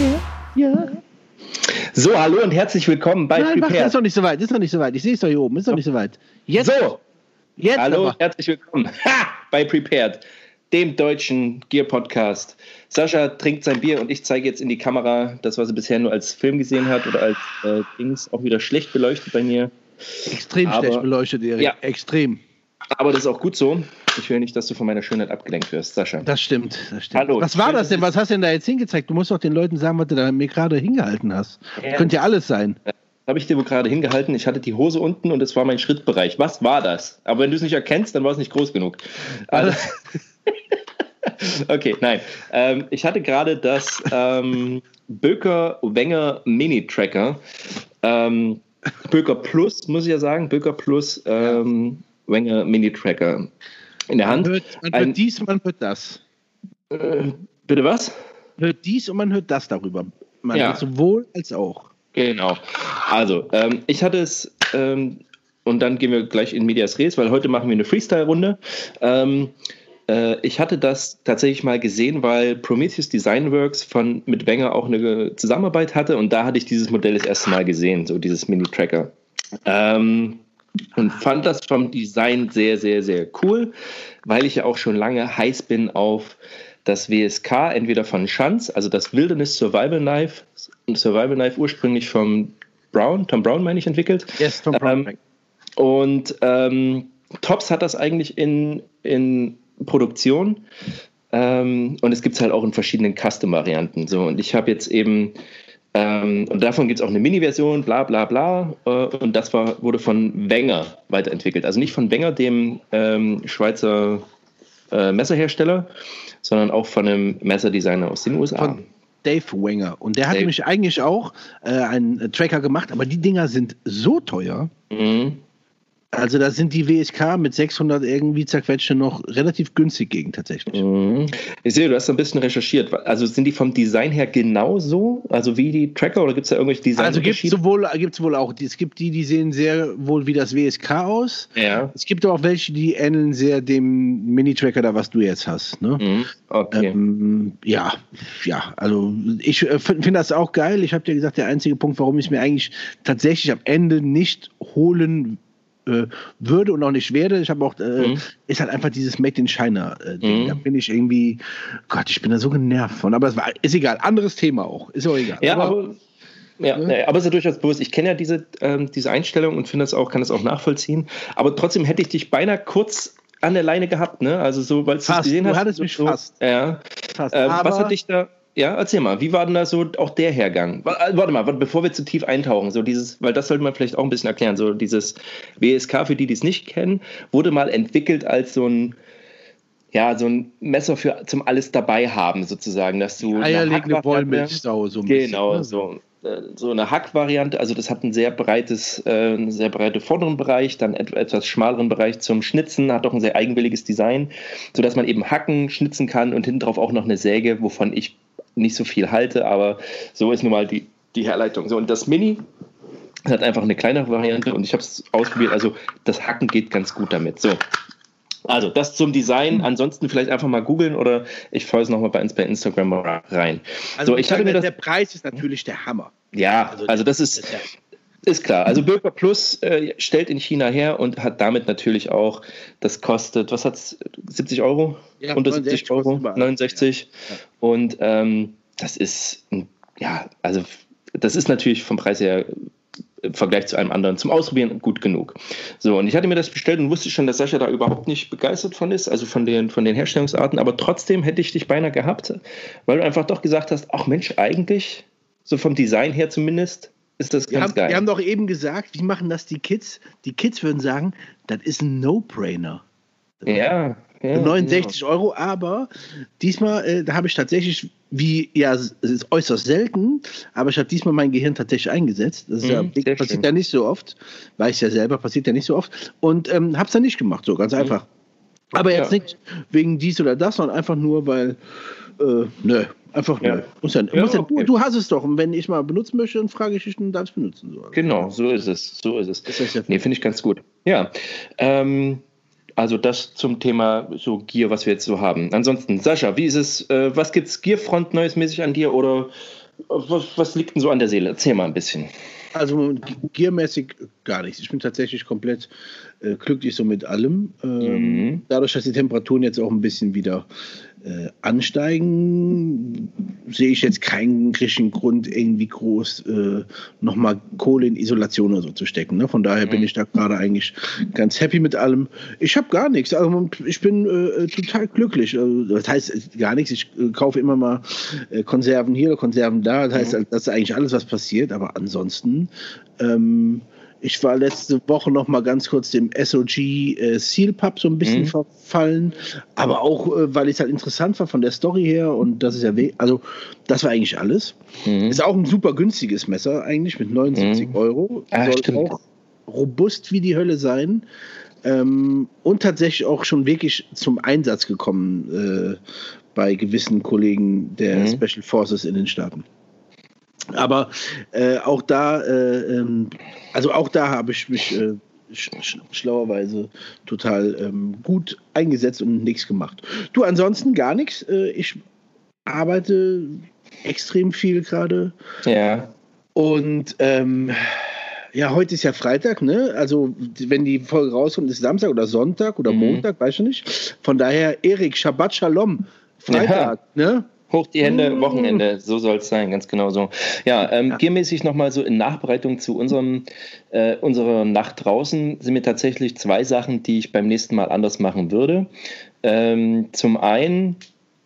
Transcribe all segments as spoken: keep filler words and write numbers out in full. Ja, ja. So, hallo und herzlich willkommen bei Nein, Prepared. Mach, das ist noch nicht so weit, ist noch nicht so weit. Ich sehe es doch hier oben, ist noch nicht so weit. Jetzt, so, jetzt hallo und herzlich willkommen ha, bei Prepared, dem deutschen Gear-Podcast. Sascha trinkt sein Bier und ich zeige jetzt in die Kamera das, was er bisher nur als Film gesehen hat oder als äh, Dings, auch wieder schlecht beleuchtet bei mir. Extrem aber, schlecht beleuchtet, Erik, ja. Extrem. Aber das ist auch gut so. Ich will nicht, dass du von meiner Schönheit abgelenkt wirst, Sascha. Das stimmt, das stimmt. Hallo. Was war das denn? Was hast du denn da jetzt hingezeigt? Du musst doch den Leuten sagen, was du da mir gerade hingehalten hast. Ja. Könnte ja alles sein. Habe ich dir wohl gerade hingehalten. Ich hatte die Hose unten und es war mein Schrittbereich. Was war das? Aber wenn du es nicht erkennst, dann war es nicht groß genug. Also, okay, nein. Ähm, ich hatte gerade das ähm, Böker Wenger Mini-Tracker. Ähm, Böker Plus, muss ich ja sagen. Böker Plus ähm, Wenger Mini-Tracker in der Hand. Man hört, man hört ein, dies, man hört das. Äh, bitte was? Man hört dies und man hört das darüber. Man ja. hört sowohl als auch. Genau. Also, ähm, ich hatte es, ähm, und dann gehen wir gleich in Medias Res, weil heute machen wir eine Freestyle-Runde. Ähm, äh, ich hatte das tatsächlich mal gesehen, weil Prometheus Designworks von, mit Wenger auch eine Zusammenarbeit hatte und da hatte ich dieses Modell das erste Mal gesehen, so dieses Mini-Tracker. Ähm... Und fand das vom Design sehr, sehr, sehr cool, weil ich ja auch schon lange heiß bin auf das W S K, entweder von Schanz, also das Wilderness Survival Knife, ein Survival Knife ursprünglich vom Brown, Tom Brown meine ich, entwickelt. Yes, Tom Brown. Ähm, und ähm, Tops hat das eigentlich in, in Produktion ähm, und es gibt es halt auch in verschiedenen Custom-Varianten. So, und ich habe jetzt eben... Ähm, und davon gibt es auch eine Mini-Version, bla bla bla. Äh, und das war, wurde von Wenger weiterentwickelt. Also nicht von Wenger, dem ähm, Schweizer äh, Messerhersteller, sondern auch von einem Messerdesigner aus den U S A. Von Dave Wenger. Und der hat Dave. nämlich eigentlich auch äh, einen Tracker gemacht, aber die Dinger sind so teuer. Mhm. Also da sind die W S K mit sechshundert irgendwie zerquetschte noch relativ günstig gegen tatsächlich. Mhm. Ich sehe, du hast ein bisschen recherchiert. Also sind die vom Design her genauso, also wie die Tracker oder gibt es da irgendwelche Designunterschiede? Also gibt es wohl auch, es gibt die, die sehen sehr wohl wie das W S K aus. Ja. Es gibt aber auch welche, die ähneln sehr dem Mini-Tracker da, was du jetzt hast. Ne? Mhm. Okay. Ähm, ja, ja, also ich finde das auch geil. Ich habe dir gesagt, der einzige Punkt, warum ich es mir eigentlich tatsächlich am Ende nicht holen würde und auch nicht werde. Ich habe auch, äh, mhm. ist halt einfach dieses Made in China-Ding. Mhm. Da bin ich irgendwie, Gott, ich bin da so genervt von. Aber es war, ist egal. Anderes Thema auch. Ist auch egal. Ja, aber, aber, ja, ne? ja, aber es ist ja durchaus bewusst. Ich kenne ja diese, ähm, diese Einstellung und finde das auch, kann das auch nachvollziehen. Aber trotzdem hätte ich dich beinahe kurz an der Leine gehabt, ne? Also so, weil du es gesehen hast. Du hattest mich so, fast. Ja. fast. Ähm, was hat dich da. Ja, erzähl mal, wie war denn da so auch der Hergang? Warte mal, bevor wir zu tief eintauchen, so dieses, weil das sollte man vielleicht auch ein bisschen erklären, so dieses W S K, für die, die es nicht kennen, wurde mal entwickelt als so ein, ja, so ein Messer für, zum Alles-Dabei-Haben sozusagen, dass du... Eierlegende Wollmilchsau, so ein bisschen. Genau, so. So eine Hack-Variante, also das hat ein sehr breites, äh, einen sehr breiten vorderen Bereich, dann etwas schmaleren Bereich zum Schnitzen, hat auch ein sehr eigenwilliges Design, sodass man eben hacken, schnitzen kann und hinten drauf auch noch eine Säge, wovon ich nicht so viel halte, aber so ist nun mal die, die Herleitung. So, und das Mini hat einfach eine kleinere Variante und ich habe es ausprobiert, also das Hacken geht ganz gut damit. So. Also das zum Design, ansonsten vielleicht einfach mal googeln oder ich freue es nochmal bei uns bei Instagram rein. Also so, ich hatte mir das, der Preis ist natürlich der Hammer. Ja, also, also das ist, ist klar. Also Böker Plus äh, stellt in China her und hat damit natürlich auch, das kostet, was hat es, siebzig Euro? Ja, unter siebzig Euro, neunundsechzig. Ja. Ja. Und ähm, das ist, ja, also das ist natürlich vom Preis her im Vergleich zu einem anderen zum Ausprobieren gut genug. So, und ich hatte mir das bestellt und wusste schon, dass Sascha da überhaupt nicht begeistert von ist, also von den, von den Herstellungsarten, aber trotzdem hätte ich dich beinahe gehabt, weil du einfach doch gesagt hast, ach Mensch, eigentlich, so vom Design her zumindest, ist das ganz geil. Wir haben doch eben gesagt, wie machen das die Kids? Die Kids würden sagen, das ist ein No-Brainer. Ja. Ja, neunundsechzig Euro, aber diesmal, äh, da habe ich tatsächlich, wie, ja, es ist äußerst selten, aber ich habe diesmal mein Gehirn tatsächlich eingesetzt. Das ist ja, mhm, passiert schön. ja nicht so oft, weiß ja selber, passiert ja nicht so oft und ähm, habe es dann nicht gemacht, so ganz mhm. einfach. Aber ja. jetzt nicht wegen dies oder das, sondern einfach nur, weil, äh, nö, einfach ja. nö. Muss ja, ja, muss ja, okay. Du hast es doch und wenn ich mal benutzen möchte, dann frage ich dich, dann darfst du benutzen. So. Also, genau, so ist es, so ist es. Das heißt ja, nee, finde ich ganz gut. Ja, ähm, also das zum Thema so Gear, was wir jetzt so haben. Ansonsten, Sascha, wie ist es, äh, was gibt's Gearfront Neues mäßig an dir oder Was liegt denn so an der Seele? Erzähl mal ein bisschen. Also gearmäßig gar nichts. Ich bin tatsächlich komplett äh, glücklich so mit allem. Ähm, mhm. Dadurch, dass die Temperaturen jetzt auch ein bisschen wieder äh, ansteigen, sehe ich jetzt keinen richtigen Grund, irgendwie groß äh, nochmal Kohle in Isolation oder so zu stecken. Ne? Von daher mhm. bin ich da gerade eigentlich ganz happy mit allem. Ich habe gar nichts. Also ich bin äh, total glücklich. Also, das heißt gar nichts. Ich äh, kaufe immer mal äh, Konserven hier, Konserven da. Das heißt, mhm. das ist eigentlich alles, was passiert. Aber ansonsten Ähm, ich war letzte Woche noch mal ganz kurz dem S O G äh, Seal Pup so ein bisschen mhm. verfallen, aber auch, äh, weil ich es halt interessant war von der Story her und das ist ja, we- also das war eigentlich alles. Mhm. Ist auch ein super günstiges Messer eigentlich mit neunundsiebzig mhm. Euro. Ach, soll stimmt. auch robust wie die Hölle sein ähm, und tatsächlich auch schon wirklich zum Einsatz gekommen äh, bei gewissen Kollegen der mhm. Special Forces in den Staaten. Aber äh, auch da, äh, ähm, also auch da habe ich mich äh, sch- schlauerweise total ähm, gut eingesetzt und nichts gemacht. Du, ansonsten gar nichts. Äh, ich arbeite extrem viel gerade. Ja. Und ähm, ja, heute ist ja Freitag, ne? Also wenn die Folge rauskommt, ist Samstag oder Sonntag oder mhm. Montag, weiß ich nicht. Von daher, Erik, Shabbat Shalom, Freitag, ja. ne? Hoch die Hände, Wochenende, so soll es sein, ganz genau so. Ja, ähm, ja. gearmäßig nochmal so in Nachbereitung zu unserem, äh, unserer Nacht draußen sind mir tatsächlich zwei Sachen, die ich beim nächsten Mal anders machen würde. Ähm, zum einen,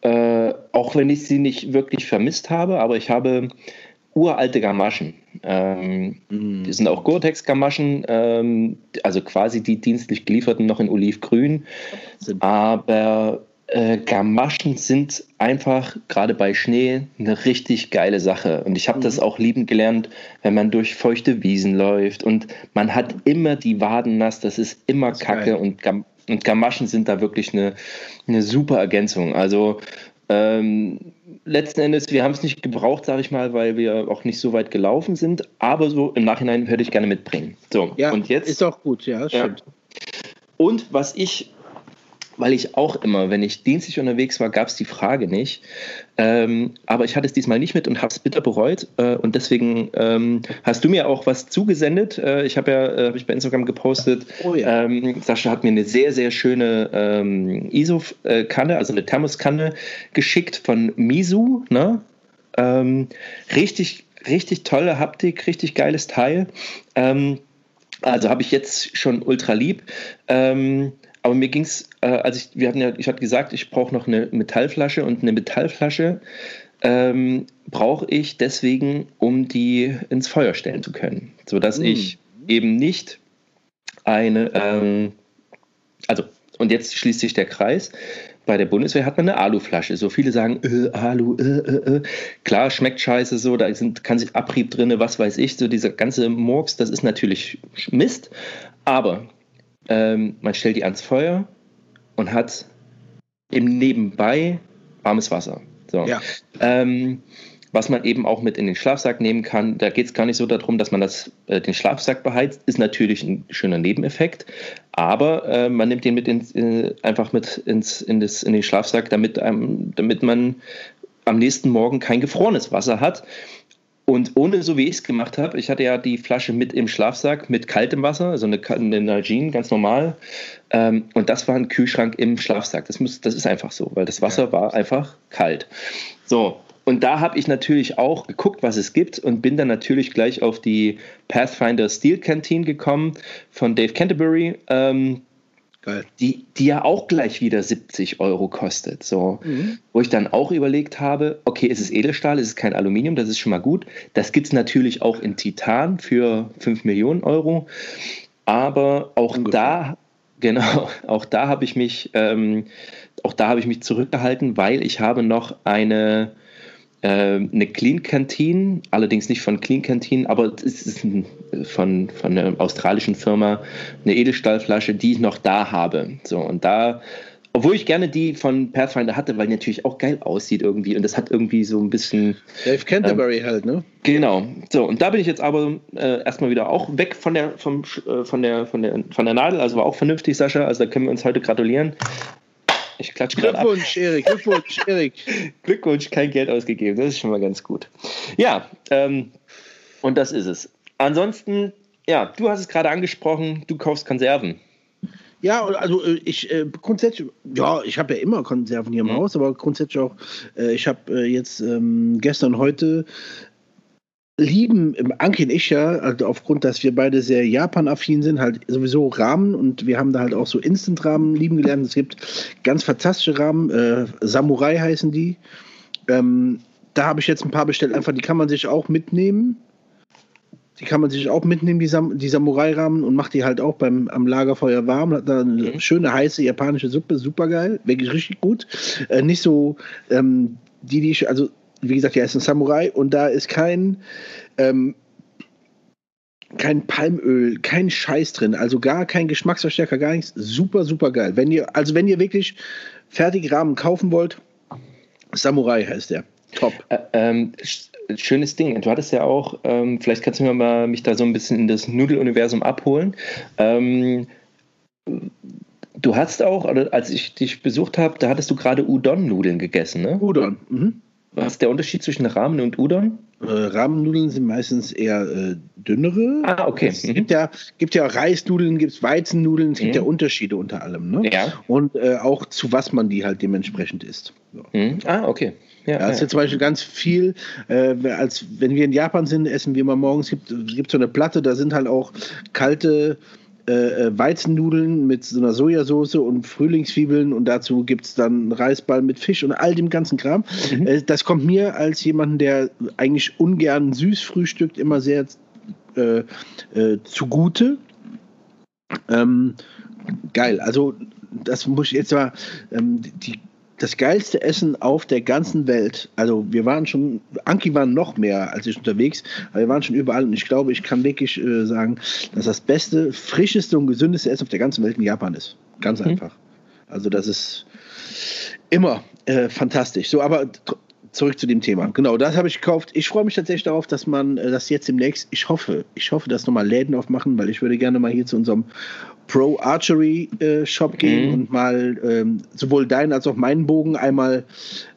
äh, auch wenn ich sie nicht wirklich vermisst habe, aber ich habe uralte Gamaschen. Ähm, mm. Die sind auch Gore-Tex-Gamaschen, ähm, also quasi die dienstlich gelieferten noch in olivgrün, aber Äh, Gamaschen sind einfach, gerade bei Schnee, eine richtig geile Sache. Und ich habe mhm. das auch lieben gelernt, wenn man durch feuchte Wiesen läuft. Und man hat immer die Waden nass, das ist immer das ist Kacke. Und, Gam- und Gamaschen sind da wirklich eine, eine super Ergänzung. Also ähm, letzten Endes, wir haben es nicht gebraucht, sage ich mal, weil wir auch nicht so weit gelaufen sind. Aber so im Nachhinein würde ich gerne mitbringen. So, ja, und jetzt, ist auch gut, ja, stimmt. Ja. Und was ich... Weil ich auch immer, wenn ich dienstlich unterwegs war, gab es die Frage nicht. Ähm, aber ich hatte es diesmal nicht mit und habe es bitter bereut. Äh, und deswegen ähm, hast du mir auch was zugesendet. Äh, ich habe ja, äh, habe ich bei Instagram gepostet. Oh ja. ähm, Sascha hat mir eine sehr, sehr schöne ähm, I S O-Kanne, also eine Thermoskanne geschickt von Misu. Ne? Ähm, richtig, richtig tolle Haptik, richtig geiles Teil. Ähm, also habe ich jetzt schon ultra lieb. Ähm, Aber mir ging's, äh, also ich, wir hatten ja, ich hatte gesagt, ich brauche noch eine Metallflasche und eine Metallflasche ähm, brauche ich deswegen, um die ins Feuer stellen zu können, sodass mm. ich eben nicht eine, ähm, also und jetzt schließt sich der Kreis. Bei der Bundeswehr hat man eine Aluflasche. So viele sagen, äh, Alu, äh, äh, äh. Klar, schmeckt scheiße, so, da sind, kann sich Abrieb drin, was weiß ich, so dieser ganze Murks, das ist natürlich Mist, aber Ähm, man stellt die ans Feuer und hat im Nebenbei warmes Wasser. So. Ja. Ähm, was man eben auch mit in den Schlafsack nehmen kann, da geht es gar nicht so darum, dass man das, äh, den Schlafsack beheizt, ist natürlich ein schöner Nebeneffekt, aber äh, man nimmt den mit ins, äh, einfach mit ins, in, das, in den Schlafsack, damit, ähm, damit man am nächsten Morgen kein gefrorenes Wasser hat. Und ohne, so wie ich es gemacht habe, ich hatte ja die Flasche mit im Schlafsack, mit kaltem Wasser, also eine, eine Nalgene, ganz normal. Ähm, und das war ein Kühlschrank im Schlafsack. Das, muss, das ist einfach so, weil das Wasser ja. war einfach kalt. So, und da habe ich natürlich auch geguckt, was es gibt und bin dann natürlich gleich auf die Pathfinder Steel Canteen gekommen von Dave Canterbury. Ähm, Geil. Die, die ja auch gleich wieder siebzig Euro kostet. So. Mhm. Wo ich dann auch überlegt habe, okay, es ist Edelstahl, es ist kein Aluminium, das ist schon mal gut. Das gibt es natürlich auch in Titan für fünf Millionen Euro. Aber auch Ungefähr. da, genau, auch da habe ich mich, ähm, auch da habe ich mich zurückgehalten, weil ich habe noch eine, äh, eine Clean Canteen, allerdings nicht von Clean Canteen, aber es ist ein Von, von einer australischen Firma eine Edelstahlflasche, die ich noch da habe. So, und da, obwohl ich gerne die von Pathfinder hatte, weil die natürlich auch geil aussieht irgendwie und das hat irgendwie so ein bisschen. Dave Canterbury ähm, halt, ne? Genau. So, und da bin ich jetzt aber äh, erstmal wieder auch weg von der, vom, äh, von der, von der, von der Nadel, also war auch vernünftig, Sascha, also da können wir uns heute gratulieren. Ich klatsche gerade ab. Glückwunsch, Erik, Glückwunsch, Erik. Glückwunsch, kein Geld ausgegeben, das ist schon mal ganz gut. Ja, ähm, und das ist es. Ansonsten, ja, du hast es gerade angesprochen, du kaufst Konserven. Ja, also ich äh, grundsätzlich, ja, ich habe ja immer Konserven hier im mhm. Haus, aber grundsätzlich auch, äh, ich habe äh, jetzt ähm, gestern, heute lieben, Anke und ich ja, also aufgrund, dass wir beide sehr Japan-affin sind, halt sowieso Ramen, und wir haben da halt auch so Instant-Ramen lieben gelernt. Es gibt ganz fantastische Ramen, äh, Samurai heißen die. Ähm, da habe ich jetzt ein paar bestellt, einfach, die kann man sich auch mitnehmen. Die kann man sich auch mitnehmen, die, Sam- die Samurai-Ramen, und macht die halt auch beim, am Lagerfeuer warm. Hat da eine okay. schöne, heiße japanische Suppe, super geil, wirklich richtig gut. Äh, nicht so ähm, die, die ich, also wie gesagt, ja, ist ein Samurai, und da ist kein ähm, kein Palmöl, kein Scheiß drin, also gar kein Geschmacksverstärker, gar nichts. Super, super geil. Wenn ihr, also wenn ihr wirklich fertig Ramen kaufen wollt, Samurai heißt der. Top. Äh, ähm, sch- schönes Ding. Du hattest ja auch, ähm, vielleicht kannst du mir mal mich da so ein bisschen in das Nudeluniversum abholen. Ähm, du hast auch, als ich dich besucht habe, da hattest du gerade Udon-Nudeln gegessen, ne? Udon, mhm. Was ist der Unterschied zwischen Ramen und Udon? Äh, Ramennudeln sind meistens eher äh, dünnere. Ah, okay. Es gibt ja, gibt ja Reisnudeln, gibt es Weizennudeln, es mhm. gibt ja Unterschiede unter allem. Ne? Ja. Und äh, auch zu was man die halt dementsprechend isst. So. Mhm. Ah, okay. Ja, das ist ja zum Beispiel ganz viel, äh, als wenn wir in Japan sind, essen wir immer morgens, es gibt so eine Platte, da sind halt auch kalte äh, Weizennudeln mit so einer Sojasauce und Frühlingszwiebeln, und dazu gibt es dann Reisball mit Fisch und all dem ganzen Kram. Mhm. Äh, das kommt mir als jemanden, der eigentlich ungern süß frühstückt, immer sehr äh, äh, zugute. Ähm, geil, also das muss ich jetzt mal, ähm, die das geilste Essen auf der ganzen Welt. Also wir waren schon, Anki war noch mehr als ich unterwegs, aber wir waren schon überall, und ich glaube, ich kann wirklich äh, sagen, dass das beste, frischeste und gesündeste Essen auf der ganzen Welt in Japan ist. Ganz mhm. einfach. Also das ist immer äh, fantastisch. So, aber t- zurück zu dem Thema. Genau, das habe ich gekauft. Ich freue mich tatsächlich darauf, dass man äh, das jetzt demnächst, ich hoffe, ich hoffe, dass nochmal Läden aufmachen, weil ich würde gerne mal hier zu unserem Pro Archery äh, Shop gehen mhm. und mal ähm, sowohl deinen als auch meinen Bogen einmal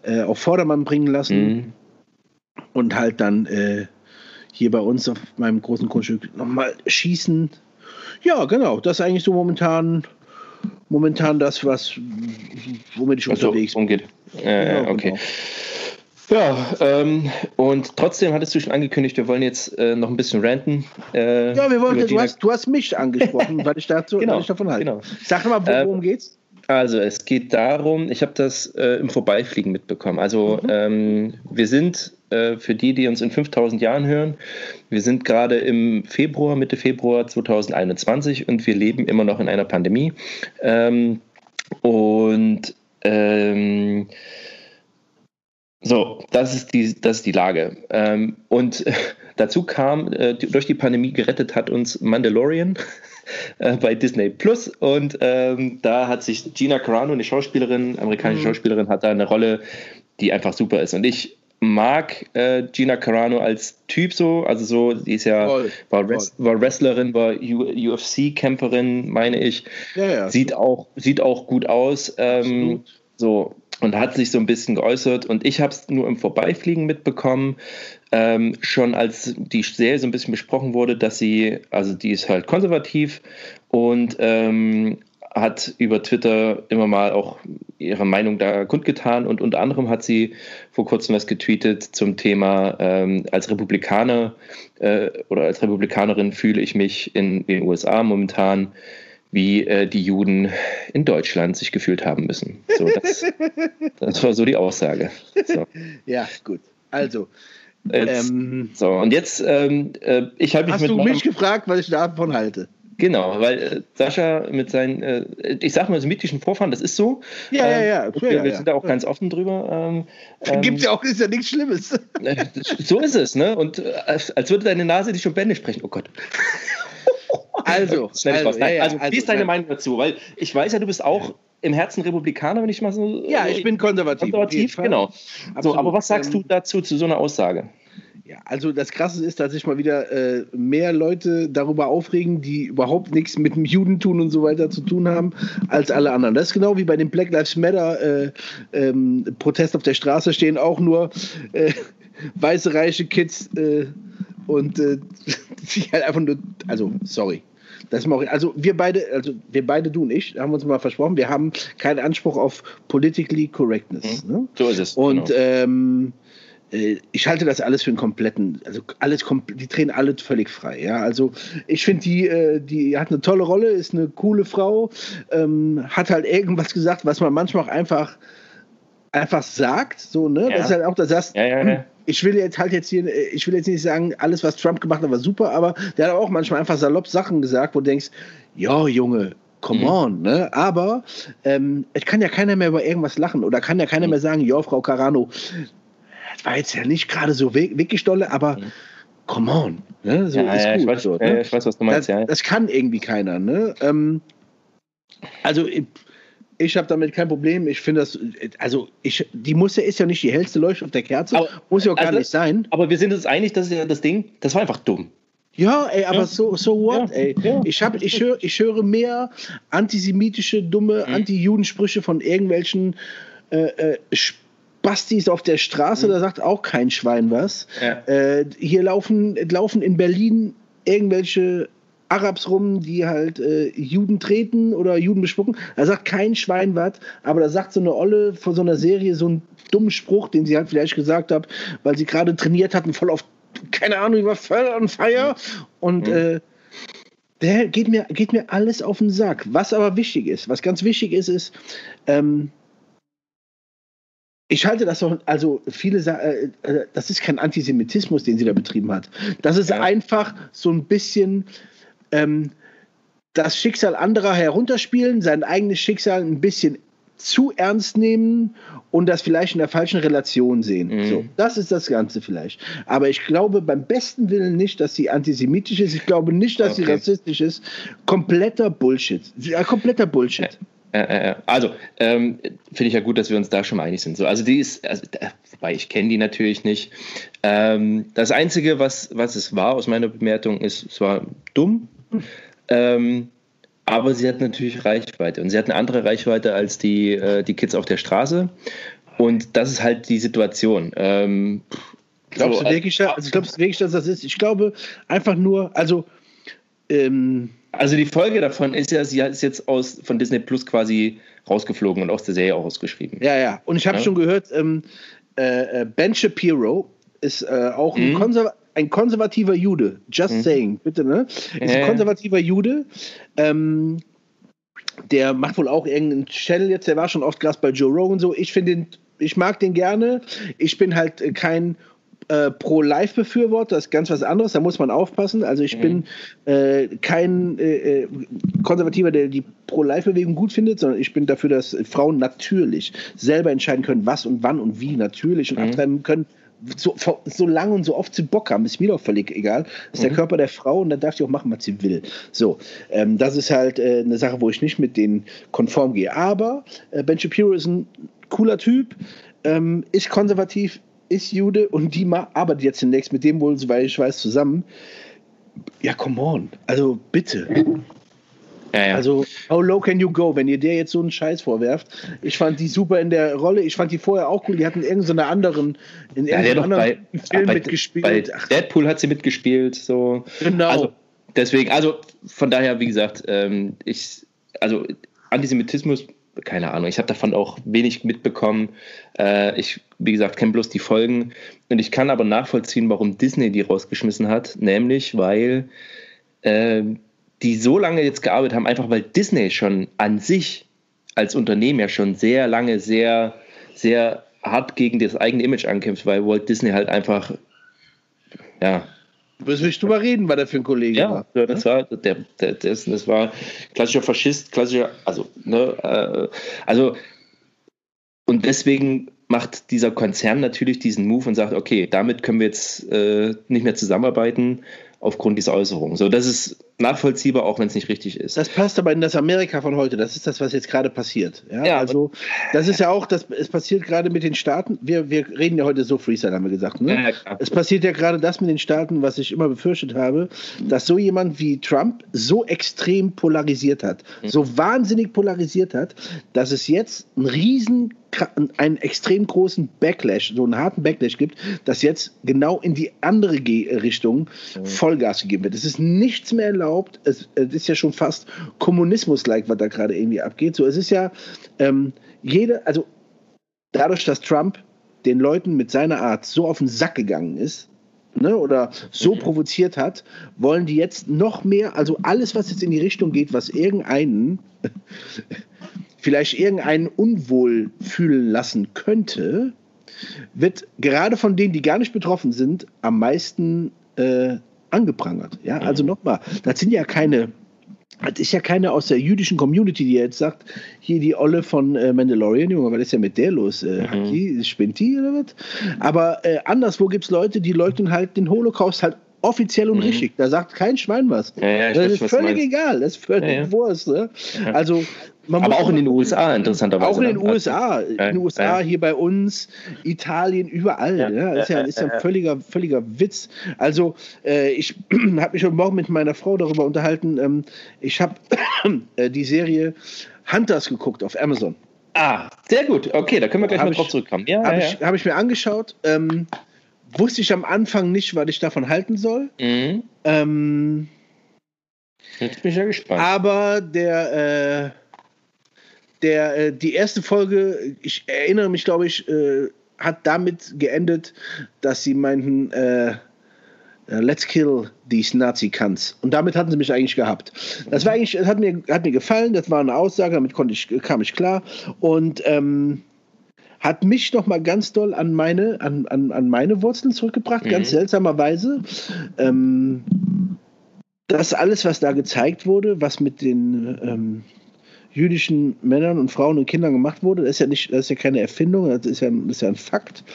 äh, auf Vordermann bringen lassen mhm. und halt dann äh, hier bei uns auf meinem großen Grundstück nochmal schießen. Ja, genau, das ist eigentlich so momentan momentan das, was womit ich also unterwegs umgeht. bin. Äh, genau, okay. Genau. Ja, ähm, und trotzdem hattest du schon angekündigt, wir wollen jetzt äh, noch ein bisschen ranten. Äh, ja, wir wollen, du, hast, du hast mich angesprochen, weil ich dazu, genau, weil ich davon halte. Genau. Sag mal, worum ähm, geht's? Also es geht darum, ich habe das äh, im Vorbeifliegen mitbekommen. Also mhm. ähm, wir sind, äh, für die, die uns in fünftausend Jahren hören, wir sind gerade im Februar, Mitte Februar zwanzig einundzwanzig, und wir leben immer noch in einer Pandemie. Ähm, und ähm, So, das ist die, das ist die Lage. Ähm, und äh, dazu kam, äh, durch die Pandemie gerettet hat uns Mandalorian äh, bei Disney Plus. Und ähm, da hat sich Gina Carano, eine Schauspielerin, amerikanische mhm. Schauspielerin, hat da eine Rolle, die einfach super ist. Und ich mag äh, Gina Carano als Typ so. Also so, die ist ja, voll, war, Res- war Wrestlerin, war U- U F C-Kämpferin, meine ich. Ja, ja. Sieht auch, sieht auch gut aus. Ähm, so. Und hat sich so ein bisschen geäußert, und ich habe es nur im Vorbeifliegen mitbekommen, ähm, schon als die Serie so ein bisschen besprochen wurde, dass sie, also die ist halt konservativ und ähm, hat über Twitter immer mal auch ihre Meinung da kundgetan, und unter anderem hat sie vor kurzem was getweetet zum Thema, ähm, als Republikaner äh, oder als Republikanerin fühle ich mich in den U S A momentan, wie äh, die Juden in Deutschland sich gefühlt haben müssen. So, das, das war so die Aussage. So. Ja, gut. Also. Jetzt, ähm, so, und jetzt, ähm, ich habe mich. Hast mit du mich gefragt, was ich davon halte? Genau, weil äh, Sascha mit seinen, äh, ich sag mal, mythischen Vorfahren, das ist so. Ja, ähm, ja, ja. Klar, wir, wir ja, sind da ja auch ganz offen drüber. Ähm, ähm, Gibt's ja auch, ist ja nichts Schlimmes. So ist es, ne? Und äh, als würde deine Nase dich schon Bände sprechen. Oh Gott. Also, also, ja, ja, also, wie ist deine ja. Meinung dazu? Weil ich weiß ja, du bist auch im Herzen Republikaner, wenn ich mal so. Ja, ich bin konservativ. Konservativ, genau. So, aber was sagst du dazu, zu so einer Aussage? Ja, also das Krasse ist, dass sich mal wieder äh, mehr Leute darüber aufregen, die überhaupt nichts mit dem Judentum und so weiter zu tun haben, als alle anderen. Das ist genau wie bei dem Black Lives Matter äh, ähm, Protest auf der Straße stehen auch nur äh, weiße, reiche Kids äh, und äh, sich halt einfach nur, also sorry. Das auch, also wir beide, also wir beide, du und ich, haben uns mal versprochen, wir haben keinen Anspruch auf politically correctness. Mhm. Ne? So ist es. Und genau. ähm, ich halte das alles für einen kompletten, also alles, die drehen alle völlig frei. Ja, also ich finde, die, die hat eine tolle Rolle, ist eine coole Frau, ähm, hat halt irgendwas gesagt, was man manchmal auch einfach, einfach sagt. So, ne? Ja. Das ist halt auch, das heißt, ja, ja, ja. Ich will jetzt halt jetzt hier, ich will jetzt nicht sagen, alles, was Trump gemacht hat, war super, aber der hat auch manchmal einfach salopp Sachen gesagt, wo du denkst, ja, Junge, come mhm. on, ne? Aber ähm, es kann ja keiner mehr über irgendwas lachen oder kann ja keiner mhm. mehr sagen, ja, Frau Carano, das war jetzt ja nicht gerade so wirklich dolle, aber mhm. come on, ne? So ja, ist ja, gut. Ich weiß, dort, ne? Ich weiß, was du meinst, das, ja. Das kann irgendwie keiner, ne? Ähm, also ich habe damit kein Problem. Ich finde das, also ich, die Muster ist ja nicht die hellste Leuchte auf der Kerze. Aber, muss ja auch also gar nicht sein. Aber wir sind uns einig, das ist ja das Ding, das war einfach dumm. Ja, ey, aber ja. so, so what, ja. ey. Ja. Ich, hab, ich, hör, ich höre mehr antisemitische, dumme, mhm. Anti-Juden-Sprüche von irgendwelchen äh, äh, Spastis auf der Straße, mhm. da sagt auch kein Schwein was. Ja. Äh, hier laufen, laufen in Berlin irgendwelche Arabs rum, die halt äh, Juden treten oder Juden bespucken. Da sagt kein Schwein was, aber da sagt so eine Olle von so einer Serie so einen dummen Spruch, den sie halt vielleicht gesagt hat, weil sie gerade trainiert hatten, voll auf, keine Ahnung, über Feuer und Feier. Und äh, der geht mir, geht mir alles auf den Sack. Was aber wichtig ist, was ganz wichtig ist, ist, ähm, ich halte das doch, also viele sagen, äh, das ist kein Antisemitismus, den sie da betrieben hat. Das ist ja. einfach so ein bisschen das Schicksal anderer herunterspielen, sein eigenes Schicksal ein bisschen zu ernst nehmen und das vielleicht in der falschen Relation sehen. Mhm. So, das ist das Ganze vielleicht. Aber ich glaube beim besten Willen nicht, dass sie antisemitisch ist. Ich glaube nicht, dass okay. sie rassistisch ist. Kompletter Bullshit. Ja, kompletter Bullshit. Äh, äh, äh, also, ähm, finde ich ja gut, dass wir uns da schon mal einig sind. So, also die ist, also, äh, wobei ich kenne die natürlich nicht. Ähm, das Einzige, was, was es war aus meiner Bemerkung, ist, es war dumm. Ähm, aber sie hat natürlich Reichweite und sie hat eine andere Reichweite als die, äh, die Kids auf der Straße und das ist halt die Situation. Ähm, glaubst so, du wirklich, äh, also glaubst du wirklich, dass das ist? Ich glaube einfach nur, also ähm, also die Folge davon ist ja, sie ist jetzt aus von Disney Plus quasi rausgeflogen und aus der Serie auch rausgeschrieben. Ja, ja. Und ich habe ja. schon gehört, ähm, äh, Ben Shapiro ist äh, auch mhm. ein Konservativ. Ein konservativer Jude, just mhm. saying, bitte, ne? Ist ein äh. konservativer Jude, ähm, der macht wohl auch irgendeinen Channel jetzt, der war schon oft Gast bei Joe Rogan, so, ich finde den, ich mag den gerne, ich bin halt kein äh, Pro-Life-Befürworter, das ist ganz was anderes, da muss man aufpassen, also ich mhm. bin äh, kein äh, Konservativer, der die Pro-Life-Bewegung gut findet, sondern ich bin dafür, dass Frauen natürlich selber entscheiden können, was und wann und wie natürlich und mhm. abtreiben können, So, so lange und so oft sie Bock haben, ist mir doch völlig egal. Das ist mhm. der Körper der Frau und dann darf sie auch machen, was sie will. So, ähm, das ist halt äh, eine Sache, wo ich nicht mit denen konform gehe. Aber äh, Ben Shapiro ist ein cooler Typ, ähm, ist konservativ, ist Jude und die ma- arbeitet jetzt demnächst mit dem wohl, soweit ich weiß, zusammen. Ja, come on. Also bitte. Ja, ja. Also, how low can you go, wenn ihr der jetzt so einen Scheiß vorwerft? Ich fand die super in der Rolle. Ich fand die vorher auch cool. Die hatten irgend so eine anderen, in ja, irgendeinem anderen bei, Film bei, mitgespielt. Bei Deadpool hat sie mitgespielt. So. Genau. Also, deswegen, also von daher, wie gesagt, ähm, ich, also Antisemitismus, keine Ahnung. Ich habe davon auch wenig mitbekommen. Äh, ich, wie gesagt, kenne bloß die Folgen. Und ich kann aber nachvollziehen, warum Disney die rausgeschmissen hat. Nämlich, weil äh, die so lange jetzt gearbeitet haben, einfach weil Disney schon an sich als Unternehmen ja schon sehr lange, sehr, sehr hart gegen das eigene Image ankämpft, weil Walt Disney halt einfach, ja. Du wirst nicht drüber reden, weil der für ein Kollege ja, war. Ja, das war, der, der, das, das war klassischer Faschist, klassischer, also, ne, äh, also, und deswegen macht dieser Konzern natürlich diesen Move und sagt, okay, damit können wir jetzt äh, nicht mehr zusammenarbeiten aufgrund dieser Äußerungen. So, das ist nachvollziehbar, auch wenn es nicht richtig ist. Das passt aber in das Amerika von heute. Das ist das, was jetzt gerade passiert. Ja, ja, also das ist ja auch, das, es passiert gerade mit den Staaten. Wir, wir reden ja heute so Freestyle, haben wir gesagt. Ne? Ja, ja, es passiert ja gerade das mit den Staaten, was ich immer befürchtet habe, dass so jemand wie Trump so extrem polarisiert hat, mhm. so wahnsinnig polarisiert hat, dass es jetzt einen riesen, einen extrem großen Backlash, so einen harten Backlash gibt, dass jetzt genau in die andere Richtung Vollgas gegeben wird. Es ist nichts mehr erlaubt, es, es ist ja schon fast Kommunismus-like, was da gerade irgendwie abgeht. So, es ist ja ähm, jede, also dadurch, dass Trump den Leuten mit seiner Art so auf den Sack gegangen ist, ne, oder so provoziert hat, wollen die jetzt noch mehr, also alles, was jetzt in die Richtung geht, was irgendeinen vielleicht irgendeinen unwohl fühlen lassen könnte, wird gerade von denen, die gar nicht betroffen sind, am meisten äh, angeprangert. Ja, also nochmal, das sind ja keine, das ist ja keine aus der jüdischen Community, die jetzt sagt, hier die Olle von äh, Mandalorian, Junge, was ist ja mit der los? Äh, mhm. Haki, Spinti oder was? Aber äh, anderswo gibt es Leute, die leugnen halt den Holocaust halt offiziell und mhm. richtig. Da sagt kein Schwein was. Ja, ja, das ist völlig egal. Das ist völlig ja, ja. Wurst. Ne? Ja. Also man aber auch in den U S A, interessanterweise. Auch in den U S A. In den U S A, hier bei uns, Italien, überall. Ja. Ja. Ist ja, ist ja ein völliger, völliger Witz. Also, äh, ich habe mich heute Morgen mit meiner Frau darüber unterhalten. Ähm, ich habe äh, die Serie Hunters geguckt auf Amazon. Ah, sehr gut. Okay, da können wir gleich hab mal ich, drauf zurückkommen. Ja, habe ja, ich, ja. hab ich mir angeschaut. Ähm, wusste ich am Anfang nicht, was ich davon halten soll. Mhm. Ähm, Jetzt bin ich ja gespannt. Aber der... Äh, Der, äh, die erste Folge, ich erinnere mich, glaube ich, äh, hat damit geendet, dass sie meinten, äh, let's kill these Nazi-Cunts. Und damit hatten sie mich eigentlich gehabt. Das war eigentlich, das hat mir, hat mir gefallen, das war eine Aussage, damit konnte ich, kam ich klar. Und ähm, hat mich nochmal ganz doll an meine, an, an, an meine Wurzeln zurückgebracht, mhm. ganz seltsamerweise. Ähm, das alles, was da gezeigt wurde, was mit den... Ähm, jüdischen Männern und Frauen und Kindern gemacht wurde, das ist ja nicht, das ist ja keine Erfindung, das ist ja, das ist ja ein Fakt.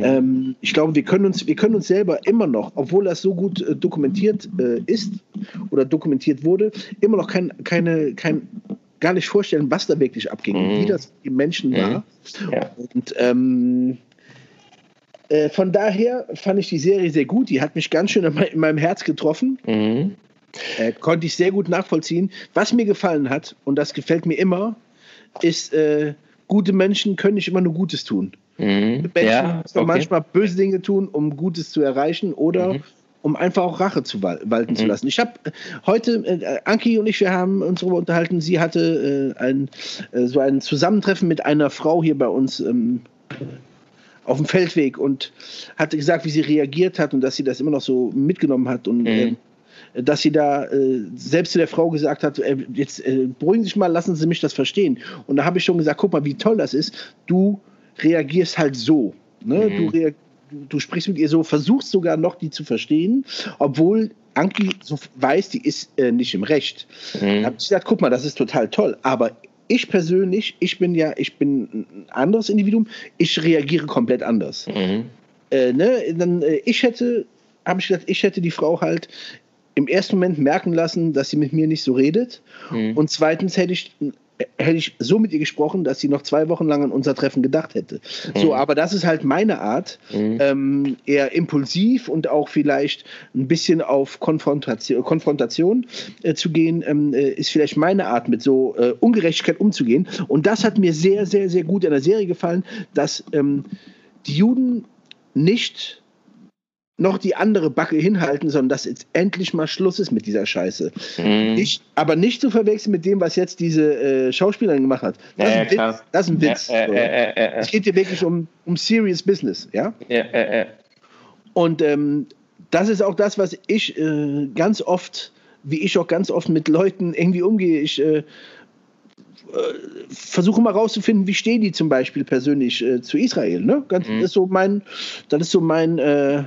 Ja. Ähm, ich glaube, wir können uns, wir können uns selber immer noch, obwohl das so gut äh, dokumentiert äh, ist oder dokumentiert wurde, immer noch kein, keine, kein, gar nicht vorstellen, was da wirklich abging, mhm. wie das im Menschen mhm. war. Ja. Und ähm, äh, von daher fand ich die Serie sehr gut. Die hat mich ganz schön in, mein, in meinem Herz getroffen. Mhm. Äh, konnte ich sehr gut nachvollziehen. Was mir gefallen hat, und das gefällt mir immer, ist, äh, gute Menschen können nicht immer nur Gutes tun. Mhm. Menschen ja, müssen okay. manchmal böse Dinge tun, um Gutes zu erreichen oder mhm. um einfach auch Rache zu wal- walten mhm. zu lassen. Ich habe heute, äh, Anki und ich, wir haben uns darüber unterhalten, sie hatte äh, ein, äh, so ein Zusammentreffen mit einer Frau hier bei uns ähm, auf dem Feldweg und hatte gesagt, wie sie reagiert hat und dass sie das immer noch so mitgenommen hat und mhm. äh, dass sie da äh, selbst zu der Frau gesagt hat, äh, jetzt äh, beruhigen Sie sich mal, lassen Sie mich das verstehen. Und da habe ich schon gesagt, guck mal, wie toll das ist, du reagierst halt so. Ne? Mhm. Du, rea- du sprichst mit ihr so, versuchst sogar noch, die zu verstehen, obwohl Anki so weiß, die ist äh, nicht im Recht. Mhm. Da habe ich gesagt, guck mal, das ist total toll, aber ich persönlich, ich bin ja, ich bin ein anderes Individuum, ich reagiere komplett anders. Mhm. Äh, ne? Dann, äh, ich hätte, habe ich gesagt, ich hätte die Frau halt im ersten Moment merken lassen, dass sie mit mir nicht so redet. Mhm. Und zweitens hätte ich, hätte ich so mit ihr gesprochen, dass sie noch zwei Wochen lang an unser Treffen gedacht hätte. Mhm. So, aber das ist halt meine Art. Mhm. Ähm, eher impulsiv und auch vielleicht ein bisschen auf Konfrontation, Konfrontation äh, zu gehen, ähm, äh, ist vielleicht meine Art, mit so äh, Ungerechtigkeit umzugehen. Und das hat mir sehr, sehr, sehr gut an der Serie gefallen, dass ähm, die Juden nicht noch die andere Backe hinhalten, sondern dass jetzt endlich mal Schluss ist mit dieser Scheiße. Mhm. Ich, aber nicht zu verwechseln mit dem, was jetzt diese äh, Schauspielerin gemacht hat. Das ja, ist ein ja, Witz. Das ist ein Witz. Ja, äh, äh, äh, es geht hier wirklich um, um serious business. Ja. ja äh, äh. Und ähm, das ist auch das, was ich äh, ganz oft, wie ich auch ganz oft mit Leuten irgendwie umgehe. Ich äh, versuche mal rauszufinden, wie stehen die zum Beispiel persönlich äh, zu Israel. Ne? Ganz, mhm. das ist so mein, das ist so mein äh,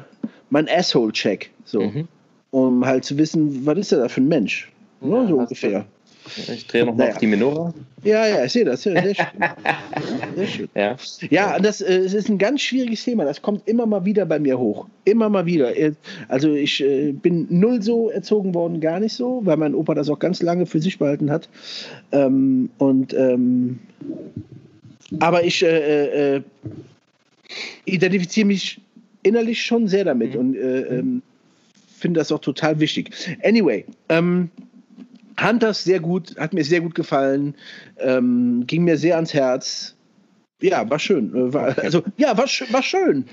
mein Asshole-Check, so, mhm. um halt zu wissen, was ist der da für ein Mensch, ja, so ungefähr. Du, Ich drehe nochmal naja. auf die Menora. Ja, ja, ich sehe das. Ja, sehr schön. Sehr schön. Ja, ja, das äh, ist ein ganz schwieriges Thema. Das kommt immer mal wieder bei mir hoch. Immer mal wieder. Also ich äh, bin null so erzogen worden, gar nicht so, weil mein Opa das auch ganz lange für sich behalten hat. Ähm, und ähm, aber ich äh, äh, identifiziere mich innerlich schon sehr damit mhm. und äh, ähm, finde das auch total wichtig. Anyway, ähm, Hunters sehr gut, hat mir sehr gut gefallen, ähm, ging mir sehr ans Herz. Ja, war schön. Äh, war, okay. Also ja, war, war schön.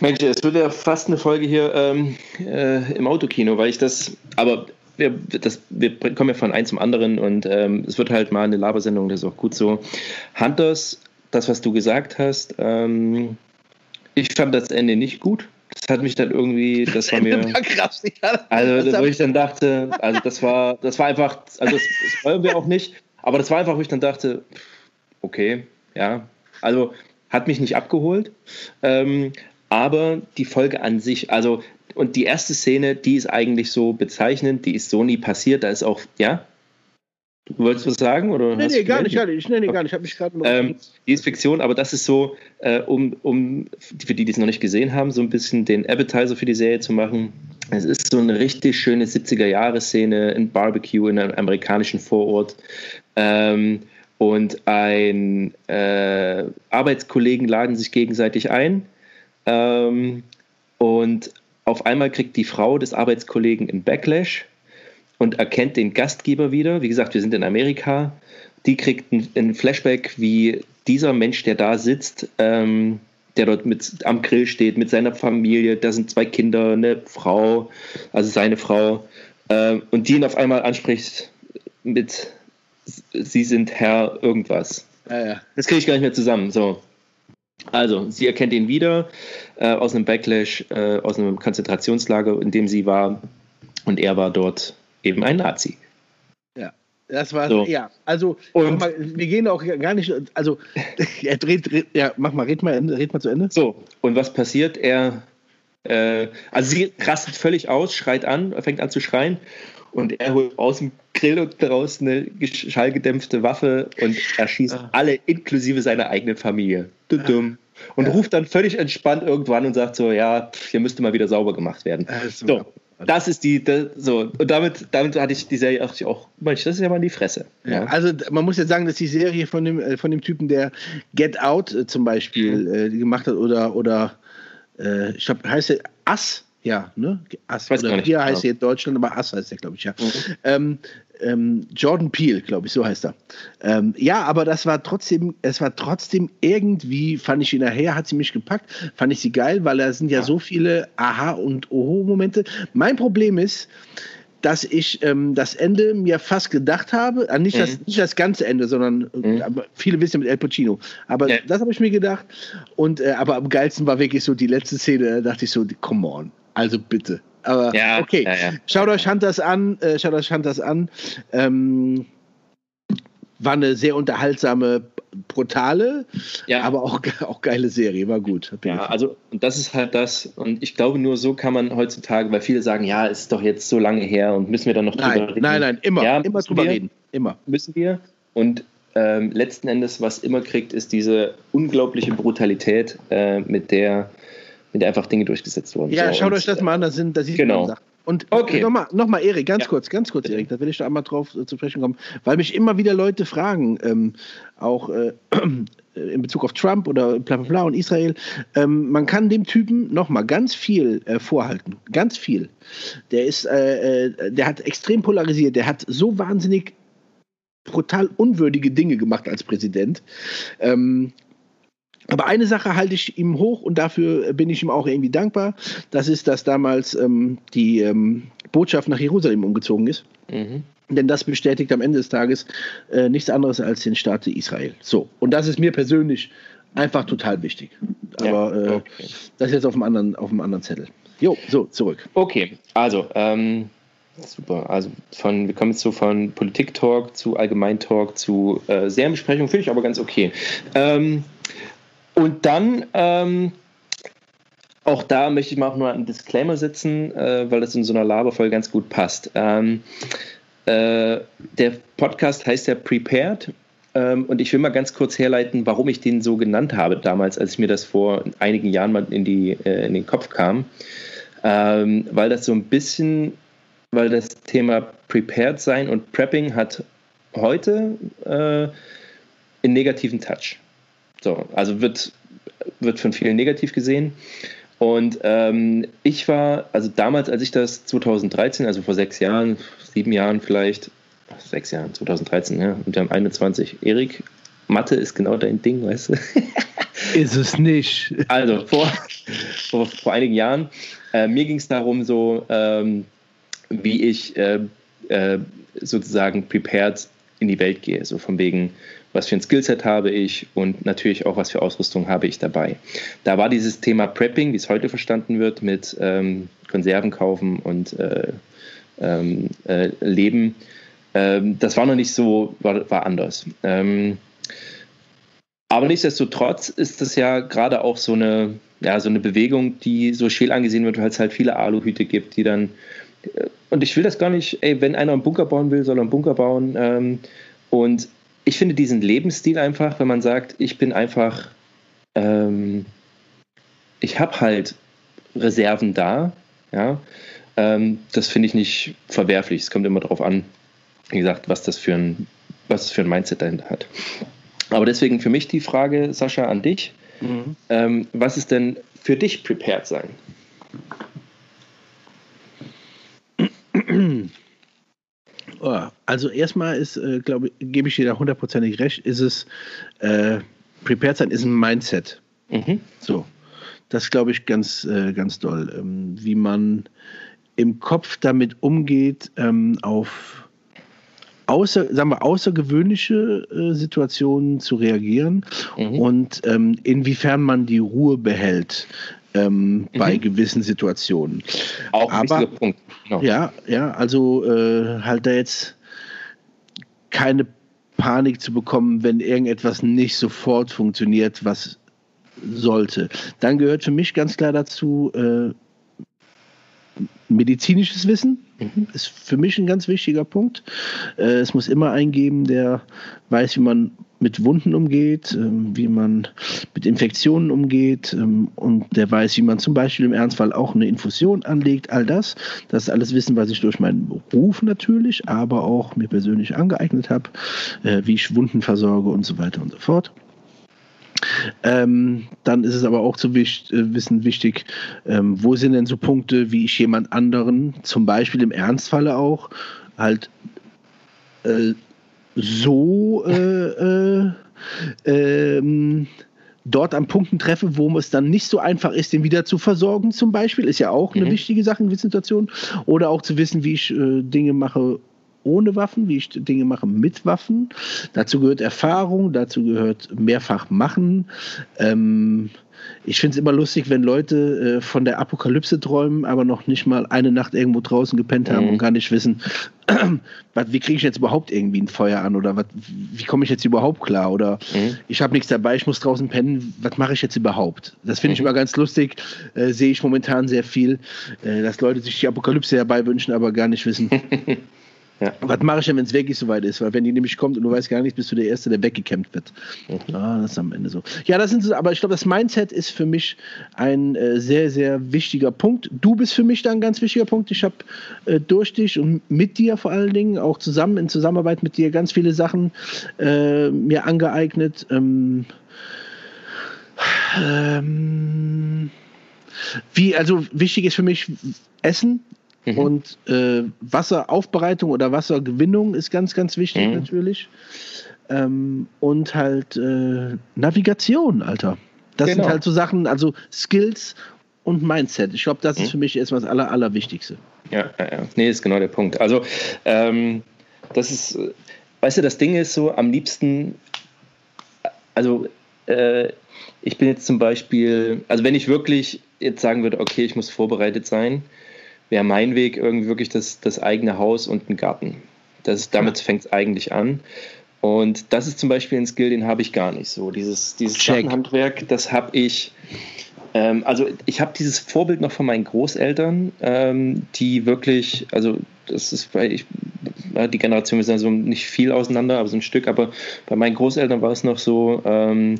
Mensch, es wird ja fast eine Folge hier ähm, äh, im Autokino, weil ich das, aber wir, das, wir kommen ja von einem zum anderen und ähm, es wird halt mal eine Labersendung, das ist auch gut so. Hunters, das, was du gesagt hast, ähm, ich fand das Ende nicht gut. Das hat mich dann irgendwie, das war mir, also wo ich dann dachte, also das war, das war einfach, also das, das wollen wir auch nicht, aber das war einfach, wo ich dann dachte, okay, ja, also hat mich nicht abgeholt, ähm, aber die Folge an sich, also und die erste Szene, die ist eigentlich so bezeichnend, die ist so nie passiert, da ist auch, ja, du wolltest was sagen? Oder nee, nee, gar nicht, gar nicht. Nee, nee, gar nicht. Ich habe mich gerade noch ähm, die ist Fiktion, aber das ist so, äh, um, um für die, die es noch nicht gesehen haben, so ein bisschen den Appetizer für die Serie zu machen. Es ist so eine richtig schöne siebziger-Jahre-Szene, ein Barbecue in einem amerikanischen Vorort. Ähm, und ein äh, Arbeitskollegen laden sich gegenseitig ein. Ähm, und auf einmal kriegt die Frau des Arbeitskollegen einen Backlash und erkennt den Gastgeber wieder. Wie gesagt, wir sind in Amerika. Die kriegt einen Flashback, wie dieser Mensch, der da sitzt, ähm, der dort mit, am Grill steht, mit seiner Familie, da sind zwei Kinder, eine Frau, also seine Frau, ähm, und die ihn auf einmal anspricht mit, sie sind Herr irgendwas. Ja, ja. Das kriege ich gar nicht mehr zusammen. So. Also, sie erkennt ihn wieder äh, aus einem Backlash, äh, aus einem Konzentrationslager, in dem sie war, und er war dort eben ein Nazi. Ja, das war so. Ja, also und, mal, wir gehen auch gar nicht, also er dreht, dreht ja, mach mal, red mal, red mal zu Ende. So, und was passiert? Er, äh, also sie rastet völlig aus, schreit an, fängt an zu schreien und er holt aus dem Grill und daraus eine schallgedämpfte Waffe und erschießt ah. alle inklusive seiner eigenen Familie. Dumm. Ah. Und ja. ruft dann völlig entspannt irgendwann und sagt so, ja, pff, hier müsste mal wieder sauber gemacht werden. Also, so. Das ist die, das, so, und damit, damit hatte ich die Serie auch, auch das ist ja mal in die Fresse. Ja. Ja, also man muss ja sagen, dass die Serie von dem, von dem Typen, der Get Out äh, zum Beispiel äh, gemacht hat, oder, oder äh, ich glaube, heißt der Ass? Ja, ne? Ass. Weiß oder Bier heißt er in Deutschland, aber Ass heißt der, glaube ich, ja. Mhm. Ähm, ähm, Jordan Peele, glaube ich, so heißt er. Ähm, ja, aber das war trotzdem, es war trotzdem irgendwie, fand ich ihn nachher, hat sie mich gepackt, fand ich sie geil, weil da sind ja, ja so viele Aha- und Oho-Momente. Mein Problem ist, dass ich ähm, das Ende mir fast gedacht habe, äh, nicht, mhm. das, nicht das ganze Ende, sondern mhm. aber viele wissen mit Al Pacino, aber ja. das habe ich mir gedacht. Und äh, aber am geilsten war wirklich so die letzte Szene, da dachte ich so, come on. Also bitte. Aber ja, okay. Ja, ja. Schaut euch Hunters an. Äh, schaut euch Hunters an. Ähm, war eine sehr unterhaltsame, brutale, ja. aber auch, auch geile Serie. War gut. Ja, also und das ist halt das. Und ich glaube, nur so kann man heutzutage, weil viele sagen, ja, ist doch jetzt so lange her und müssen wir dann noch nein, drüber reden. Nein, nein, immer. Ja, immer drüber wir, reden. Immer. Müssen wir. Und ähm, letzten Endes, was immer kriegt, ist diese unglaubliche Brutalität, äh, mit der mit einfach Dinge durchgesetzt wurden. Ja, so, schaut und, euch das mal an, da sind das sieht genau. Sachen. Und okay. nochmal, nochmal Erik, ganz ja. kurz, ganz kurz, Erik, da will ich da einmal drauf äh, zu sprechen kommen, weil mich immer wieder Leute fragen, ähm, auch äh, äh, in Bezug auf Trump oder bla bla bla und Israel, ähm, man kann dem Typen nochmal ganz viel äh, vorhalten, ganz viel. Der ist, äh, äh, der hat extrem polarisiert, der hat so wahnsinnig brutal unwürdige Dinge gemacht als Präsident, ähm, aber eine Sache halte ich ihm hoch und dafür bin ich ihm auch irgendwie dankbar. Das ist, dass damals ähm, die ähm, Botschaft nach Jerusalem umgezogen ist. Mhm. Denn das bestätigt am Ende des Tages äh, nichts anderes als den Staat Israel. So, und das ist mir persönlich einfach total wichtig. Aber ja, okay. äh, das ist jetzt auf dem anderen, auf dem anderen Zettel. Jo, so, zurück. Okay, also, ähm, super. Also von, wir kommen jetzt so von Politik-Talk zu Allgemein-Talk zu äh, Serienbesprechung, finde ich aber ganz okay. Ähm, Und dann, ähm, auch da möchte ich mal auch nur einen Disclaimer setzen, äh, weil das in so einer Laberfolge ganz gut passt. Ähm, Äh, der Podcast heißt ja Prepared. Ähm, und ich will mal ganz kurz herleiten, warum ich den so genannt habe damals, als mir das vor einigen Jahren mal in, die, äh, in den Kopf kam. Ähm, weil das so ein bisschen, weil das Thema Prepared sein und Prepping hat heute äh, einen negativen Touch. So, also wird, wird von vielen negativ gesehen. Und ähm, ich war, also damals, als ich das zwanzig dreizehn, also vor sechs Jahren, sieben Jahren vielleicht, sechs Jahren, zwanzig dreizehn, ja, und wir haben einundzwanzig. Erik, Mathe ist genau dein Ding, weißt du? Ist es nicht. Also vor, vor, vor einigen Jahren, äh, mir ging es darum, so ähm, wie ich äh, äh, sozusagen prepared in die Welt gehe, so von wegen, was für ein Skillset habe ich und natürlich auch, was für Ausrüstung habe ich dabei. Da war dieses Thema Prepping, wie es heute verstanden wird, mit ähm, Konserven kaufen und äh, äh, Leben, ähm, das war noch nicht so, war, war anders. Ähm, aber nichtsdestotrotz ist das ja gerade auch so eine, ja, so eine Bewegung, die so scheel angesehen wird, weil es halt viele Aluhüte gibt, die dann, und ich will das gar nicht, ey, wenn einer einen Bunker bauen will, soll er einen Bunker bauen. Ähm, und ich finde diesen Lebensstil einfach, wenn man sagt, ich bin einfach, ähm, ich habe halt Reserven da, ja, ähm, das finde ich nicht verwerflich. Es kommt immer darauf an, wie gesagt, was das für ein, was das für ein Mindset dahinter hat. Aber deswegen für mich die Frage, Sascha, an dich. Mhm. Ähm, was ist denn für dich prepared sein? Oh, also erstmal ist, äh, glaube ich, gebe ich dir da hundertprozentig recht, ist es, äh, prepared sein ist ein Mindset. Mhm. So, das glaube ich ganz, äh, ganz doll. Ähm, wie man im Kopf damit umgeht, ähm, auf außer, sagen wir, außergewöhnliche äh, Situationen zu reagieren, mhm, und ähm, inwiefern man die Ruhe behält. Ähm, mhm. Bei gewissen Situationen. Auch ein wichtiger Punkt. Genau. Ja, ja, also äh, halt da jetzt keine Panik zu bekommen, wenn irgendetwas nicht sofort funktioniert, was sollte. Dann gehört für mich ganz klar dazu äh, medizinisches Wissen. Mhm. Ist für mich ein ganz wichtiger Punkt. Äh, es muss immer einen geben, der weiß, wie man mit Wunden umgeht, ähm, wie man mit Infektionen umgeht, ähm, und der weiß, wie man zum Beispiel im Ernstfall auch eine Infusion anlegt, all das. Das ist alles Wissen, was ich durch meinen Beruf natürlich, aber auch mir persönlich angeeignet habe, äh, wie ich Wunden versorge und so weiter und so fort. Ähm, dann ist es aber auch zu wisch- äh, wissen wichtig, ähm, wo sind denn so Punkte, wie ich jemand anderen, zum Beispiel im Ernstfalle auch, halt äh, so äh, äh, ähm, dort an Punkten treffe, wo es dann nicht so einfach ist, den wieder zu versorgen zum Beispiel, ist ja auch eine mhm. wichtige Sache in Situationen, oder auch zu wissen, wie ich äh, Dinge mache ohne Waffen, wie ich Dinge mache mit Waffen. Dazu gehört Erfahrung, dazu gehört mehrfach machen. Ähm, ich finde es immer lustig, wenn Leute äh, von der Apokalypse träumen, aber noch nicht mal eine Nacht irgendwo draußen gepennt haben mhm. und gar nicht wissen, wie kriege ich jetzt überhaupt irgendwie ein Feuer an, oder wat, wie komme ich jetzt überhaupt klar, oder mhm. ich habe nichts dabei, ich muss draußen pennen, was mache ich jetzt überhaupt? Das finde ich mhm. immer ganz lustig, äh, sehe ich momentan sehr viel, äh, dass Leute sich die Apokalypse herbeiwünschen, aber gar nicht wissen, ja, was mache ich denn, wenn es wirklich soweit ist? Weil wenn die nämlich kommt und du weißt gar nicht, bist du der Erste, der weggekämpft wird. Mhm. Ah, das ist am Ende so. Ja, das sind so, aber ich glaube, das Mindset ist für mich ein äh, sehr, sehr wichtiger Punkt. Du bist für mich da ein ganz wichtiger Punkt. Ich habe äh, durch dich und mit dir vor allen Dingen, auch zusammen, in Zusammenarbeit mit dir, ganz viele Sachen äh, mir angeeignet. Ähm, ähm, wie, also wichtig ist für mich Essen. Mhm. Und äh, Wasseraufbereitung oder Wassergewinnung ist ganz, ganz wichtig mhm. natürlich. Ähm, und halt äh, Navigation, Alter. Das genau. sind halt so Sachen, also Skills und Mindset. Ich glaube, das mhm. ist für mich erstmal das Aller, Allerwichtigste. Ja, ja, ja. Nee, ist genau der Punkt. Also, ähm, das ist, weißt du, das Ding ist so, am liebsten, also, äh, ich bin jetzt zum Beispiel, also wenn ich wirklich jetzt sagen würde, okay, ich muss vorbereitet sein, wäre mein Weg irgendwie wirklich das, das eigene Haus und ein Garten. Das ist, damit ja. fängt es eigentlich an. Und das ist zum Beispiel ein Skill, den habe ich gar nicht so. Dieses, dieses Gartenhandwerk, das habe ich, ähm, also ich habe dieses Vorbild noch von meinen Großeltern, ähm, die wirklich, also das ist, ich die Generation ist also nicht viel auseinander, aber so ein Stück. Aber bei meinen Großeltern war es noch so, ähm,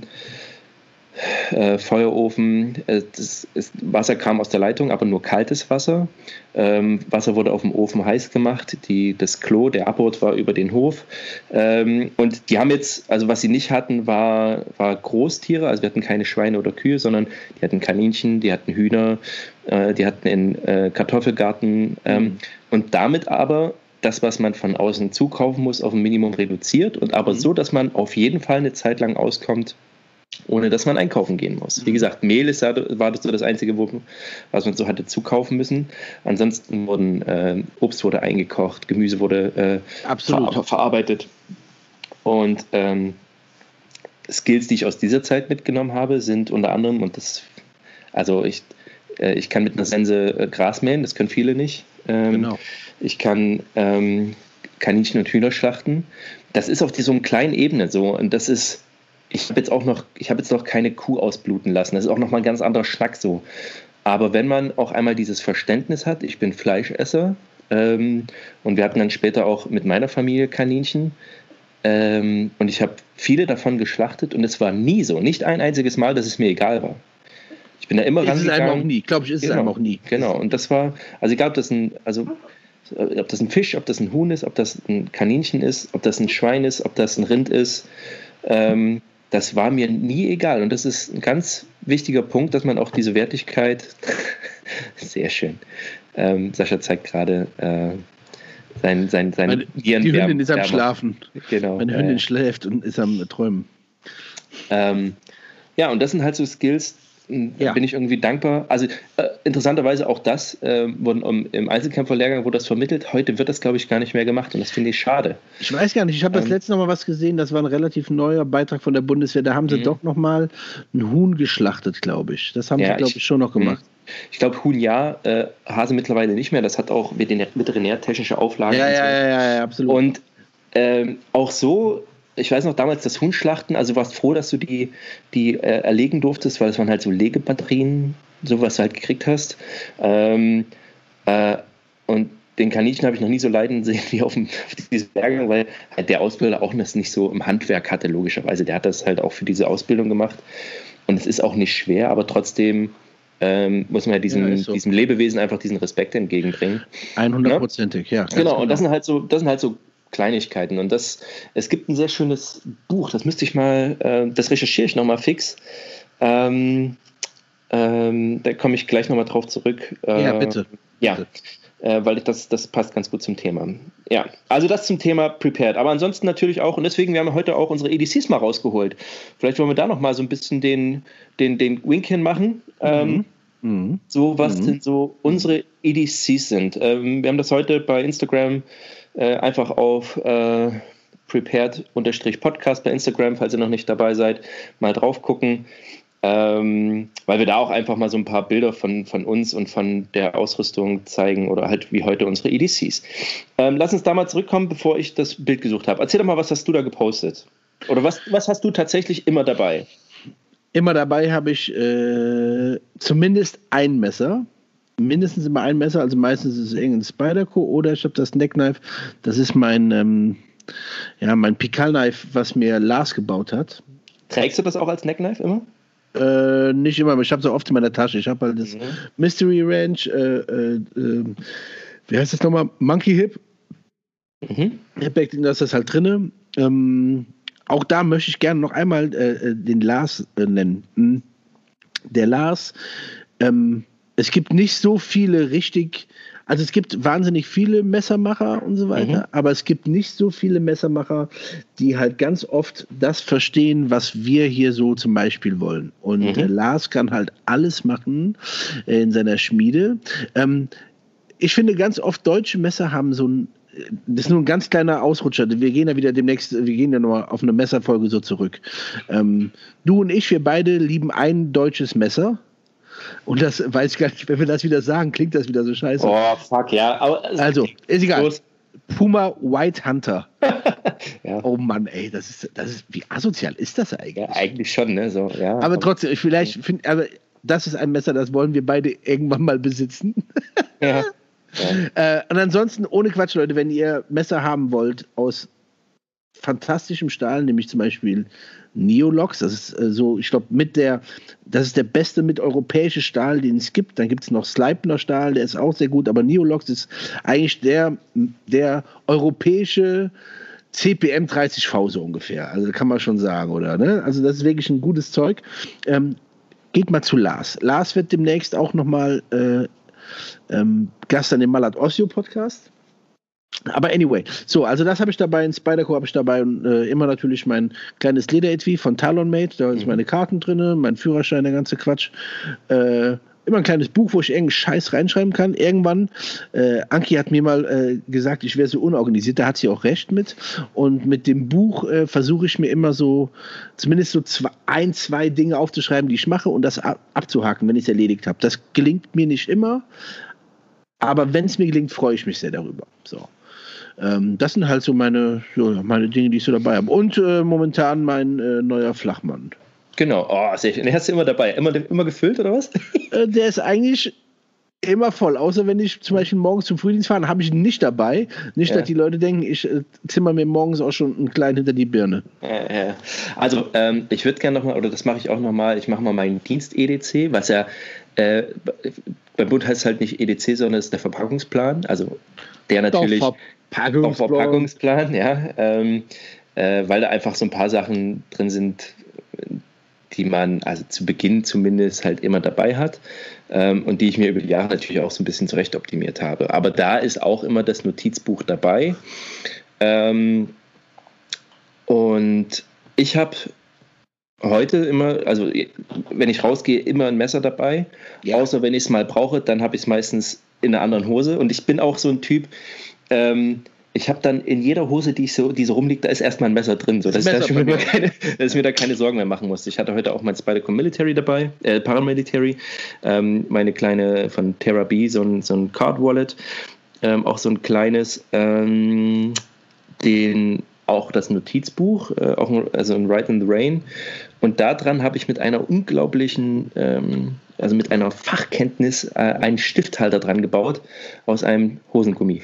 Äh, Feuerofen, äh, das ist, Wasser kam aus der Leitung, aber nur kaltes Wasser. Ähm, Wasser wurde auf dem Ofen heiß gemacht. Die, das Klo, der Abort war über den Hof. Ähm, und die haben jetzt, also was sie nicht hatten, war, war Großtiere. Also wir hatten keine Schweine oder Kühe, sondern die hatten Kaninchen, die hatten Hühner, äh, die hatten einen äh, Kartoffelgarten. Ähm, mhm. Und damit aber das, was man von außen zukaufen muss, auf ein Minimum reduziert. Und aber mhm. so, dass man auf jeden Fall eine Zeit lang auskommt, ohne dass man einkaufen gehen muss. Wie gesagt, Mehl ist, war das so das Einzige, was man so hatte zukaufen müssen. Ansonsten wurden äh, Obst wurde eingekocht, Gemüse wurde äh, ver- verarbeitet. Und ähm, Skills, die ich aus dieser Zeit mitgenommen habe, sind unter anderem, und das, also ich, äh, ich kann mit einer Sense Gras mähen, das können viele nicht. Ähm, genau. Ich kann ähm, Kaninchen und Hühner schlachten. Das ist auf so einer kleinen Ebene so, und das ist Ich habe jetzt auch noch, ich habe jetzt noch keine Kuh ausbluten lassen. Das ist auch nochmal ein ganz anderer Schnack so. Aber wenn man auch einmal dieses Verständnis hat, ich bin Fleischesser, ähm, und wir hatten dann später auch mit meiner Familie Kaninchen, ähm, und ich habe viele davon geschlachtet, und es war nie so, nicht ein einziges Mal, dass es mir egal war. Ich bin da immer rangegangen. Ist es einem auch nie, glaube ich, ist es einem auch nie. Genau, und das war, also egal, ob das ein, also ob das ein Fisch, ob das ein Huhn ist, ob das ein Kaninchen ist, ob das ein Schwein ist, ob das ein Rind ist, ähm, das war mir nie egal. Und das ist ein ganz wichtiger Punkt, dass man auch diese Wertigkeit... Sehr schön. Ähm, Sascha zeigt gerade äh, sein, sein, sein Meine, Die Hündin ist am Schlafen. Genau. Meine Hündin äh, schläft und ist am Träumen. Ähm, ja, und das sind halt so Skills, ja. Bin ich irgendwie dankbar. Also äh, interessanterweise auch das, äh, wurde um, im Einzelkämpferlehrgang wurde das vermittelt. Heute wird das, glaube ich, gar nicht mehr gemacht, und das finde ich schade. Ich weiß gar nicht, ich habe ähm, das letzte noch mal was gesehen, das war ein relativ neuer Beitrag von der Bundeswehr, da haben sie m- doch noch mal ein Huhn geschlachtet, glaube ich. Das haben ja, sie, glaube ich, ich, schon noch gemacht. M- ich glaube, Huhn ja, äh, Hase mittlerweile nicht mehr. Das hat auch veterinär- veterinärtechnische Auflagen. Ja, ja, ja, ja, ja, absolut. Und ähm, auch so... Ich weiß noch damals das Huhnschlachten, also warst froh, dass du die, die äh, erlegen durftest, weil das waren halt so Legebatterien, so was du halt gekriegt hast. Ähm, äh, und den Kaninchen habe ich noch nie so leiden sehen wie auf, dem, auf diesem Lehrgang, weil halt der Ausbilder auch das nicht so im Handwerk hatte, logischerweise. Der hat das halt auch für diese Ausbildung gemacht. Und es ist auch nicht schwer, aber trotzdem ähm, muss man ja, diesem, ja so. diesem Lebewesen einfach diesen Respekt entgegenbringen. Einhundertprozentig, ja. ja genau, genau, und das sind halt so, das sind halt so Kleinigkeiten, und das, es gibt ein sehr schönes Buch, das müsste ich mal, äh, das recherchiere ich nochmal fix, ähm, ähm, da komme ich gleich nochmal drauf zurück. Äh, ja, bitte. Ja, bitte. Äh, weil ich das, das passt ganz gut zum Thema. Ja, also das zum Thema Prepared, aber ansonsten natürlich auch, und deswegen, wir haben heute auch unsere E D Cs mal rausgeholt, vielleicht wollen wir da nochmal so ein bisschen den, den, den Wink hin machen, mhm. ähm, mhm. so was mhm. denn so unsere E D Cs sind. Ähm, wir haben das heute bei Instagram Äh, einfach auf äh, prepared-podcast bei Instagram, falls ihr noch nicht dabei seid, mal drauf gucken, ähm, weil wir da auch einfach mal so ein paar Bilder von, von uns und von der Ausrüstung zeigen oder halt wie heute unsere E D Cs. Ähm, lass uns da mal zurückkommen, bevor ich das Bild gesucht habe. Erzähl doch mal, was hast du da gepostet? Oder was, was hast du tatsächlich immer dabei? Immer dabei habe ich äh, zumindest ein Messer. Mindestens immer ein Messer, also meistens ist es irgendein Spyderco, oder ich habe das Neckknife, das ist mein, ähm, ja, mein Picalknife, was mir Lars gebaut hat. Trägst du das auch als Neckknife immer? Äh, nicht immer, aber ich habe es auch oft in meiner Tasche. Ich habe halt das mhm. Mystery Ranch, äh, äh, äh, wie heißt das nochmal? Monkey Hip. Mhm. Hip-Back, da ist das halt drin. Ähm, auch da möchte ich gerne noch einmal äh, den Lars äh, nennen. Der Lars, ähm, es gibt nicht so viele richtig, also es gibt wahnsinnig viele Messermacher und so weiter, mhm. aber es gibt nicht so viele Messermacher, die halt ganz oft das verstehen, was wir hier so zum Beispiel wollen. Und mhm. äh, Lars kann halt alles machen äh, in seiner Schmiede. Ähm, ich finde, ganz oft deutsche Messer haben so ein, das ist nur ein ganz kleiner Ausrutscher. Wir gehen ja wieder demnächst, wir gehen ja nochmal auf eine Messerfolge so zurück. Ähm, du und ich, wir beide lieben ein deutsches Messer. Und das weiß ich gar nicht, wenn wir das wieder sagen, klingt das wieder so scheiße. Oh, fuck, ja. Aber also, ist egal. Los. Puma White Hunter. ja. Oh Mann, ey, das ist, das ist, wie asozial ist das eigentlich? Ja, eigentlich schon, ne? So, ja, aber, aber trotzdem, vielleicht, find, aber das ist ein Messer, das wollen wir beide irgendwann mal besitzen. ja. Ja. Äh, und ansonsten, ohne Quatsch, Leute, wenn ihr Messer haben wollt aus fantastischem Stahl, nämlich zum Beispiel Neolox, das ist äh, so, ich glaube, mit der, das ist der beste mit europäische Stahl, den es gibt. Dann gibt es noch Sleipner Stahl, der ist auch sehr gut, aber Neolox ist eigentlich der, der europäische C P M dreißig V so ungefähr. Also kann man schon sagen, oder? Ne? Also das ist wirklich ein gutes Zeug. Ähm, geht mal zu Lars. Lars wird demnächst auch nochmal äh, ähm, Gast an dem Malat Ossio Podcast. Aber anyway, so, also das habe ich dabei, ein Spyderco habe ich dabei und äh, immer natürlich mein kleines Lederetui von Talonmate, da sind meine Karten drin, mein Führerschein, der ganze Quatsch. Äh, immer ein kleines Buch, wo ich irgendeinen Scheiß reinschreiben kann. Irgendwann, äh, Anki hat mir mal äh, gesagt, ich wäre so unorganisiert, da hat sie auch recht mit. Und mit dem Buch äh, versuche ich mir immer so, zumindest so zwei, ein, zwei Dinge aufzuschreiben, die ich mache und das ab- abzuhaken, wenn ich es erledigt habe. Das gelingt mir nicht immer, aber wenn es mir gelingt, freue ich mich sehr darüber. So. Das sind halt so meine, so meine Dinge, die ich so dabei habe. Und äh, momentan mein äh, neuer Flachmann. Genau. Oh, sehr schön. Den hast du immer dabei. Immer, immer gefüllt, oder was? Der ist eigentlich immer voll. Außer wenn ich zum Beispiel morgens zum Frühdienst fahre, habe ich ihn nicht dabei. Nicht, ja. dass die Leute denken, ich äh, zimmer mir morgens auch schon einen kleinen hinter die Birne. Ja, ja. Also, ähm, ich würde gerne nochmal, oder das mache ich auch nochmal, ich mache mal meinen Dienst-E D C, was ja äh, beim Bund heißt es halt nicht E D C, sondern es ist der Verpackungsplan. Also, der natürlich... Doch, Verpackungsplan. Auch Verpackungsplan, ja, ähm, äh, weil da einfach so ein paar Sachen drin sind, die man also zu Beginn zumindest halt immer dabei hat ähm, und die ich mir über die Jahre natürlich auch so ein bisschen zurecht optimiert habe. Aber da ist auch immer das Notizbuch dabei ähm, und ich habe heute immer, also wenn ich rausgehe, immer ein Messer dabei, ja. Außer wenn ich es mal brauche, dann habe ich es meistens in einer anderen Hose und ich bin auch so ein Typ, Ähm, ich habe dann in jeder Hose, die, ich so, die so rumliegt, da ist erstmal ein Messer drin, so, dass, Messer ich da mir keine, dass ich mir da keine Sorgen mehr machen musste. Ich hatte heute auch mein Spyderco Military dabei, äh, Paramilitary, ähm, meine kleine von Terra B, so ein, so ein Card Wallet, ähm, auch so ein kleines, ähm, den, auch das Notizbuch, äh, auch ein, also ein Ride in the Rain. Und daran habe ich mit einer unglaublichen, ähm, also mit einer Fachkenntnis äh, einen Stifthalter dran gebaut aus einem Hosengummi.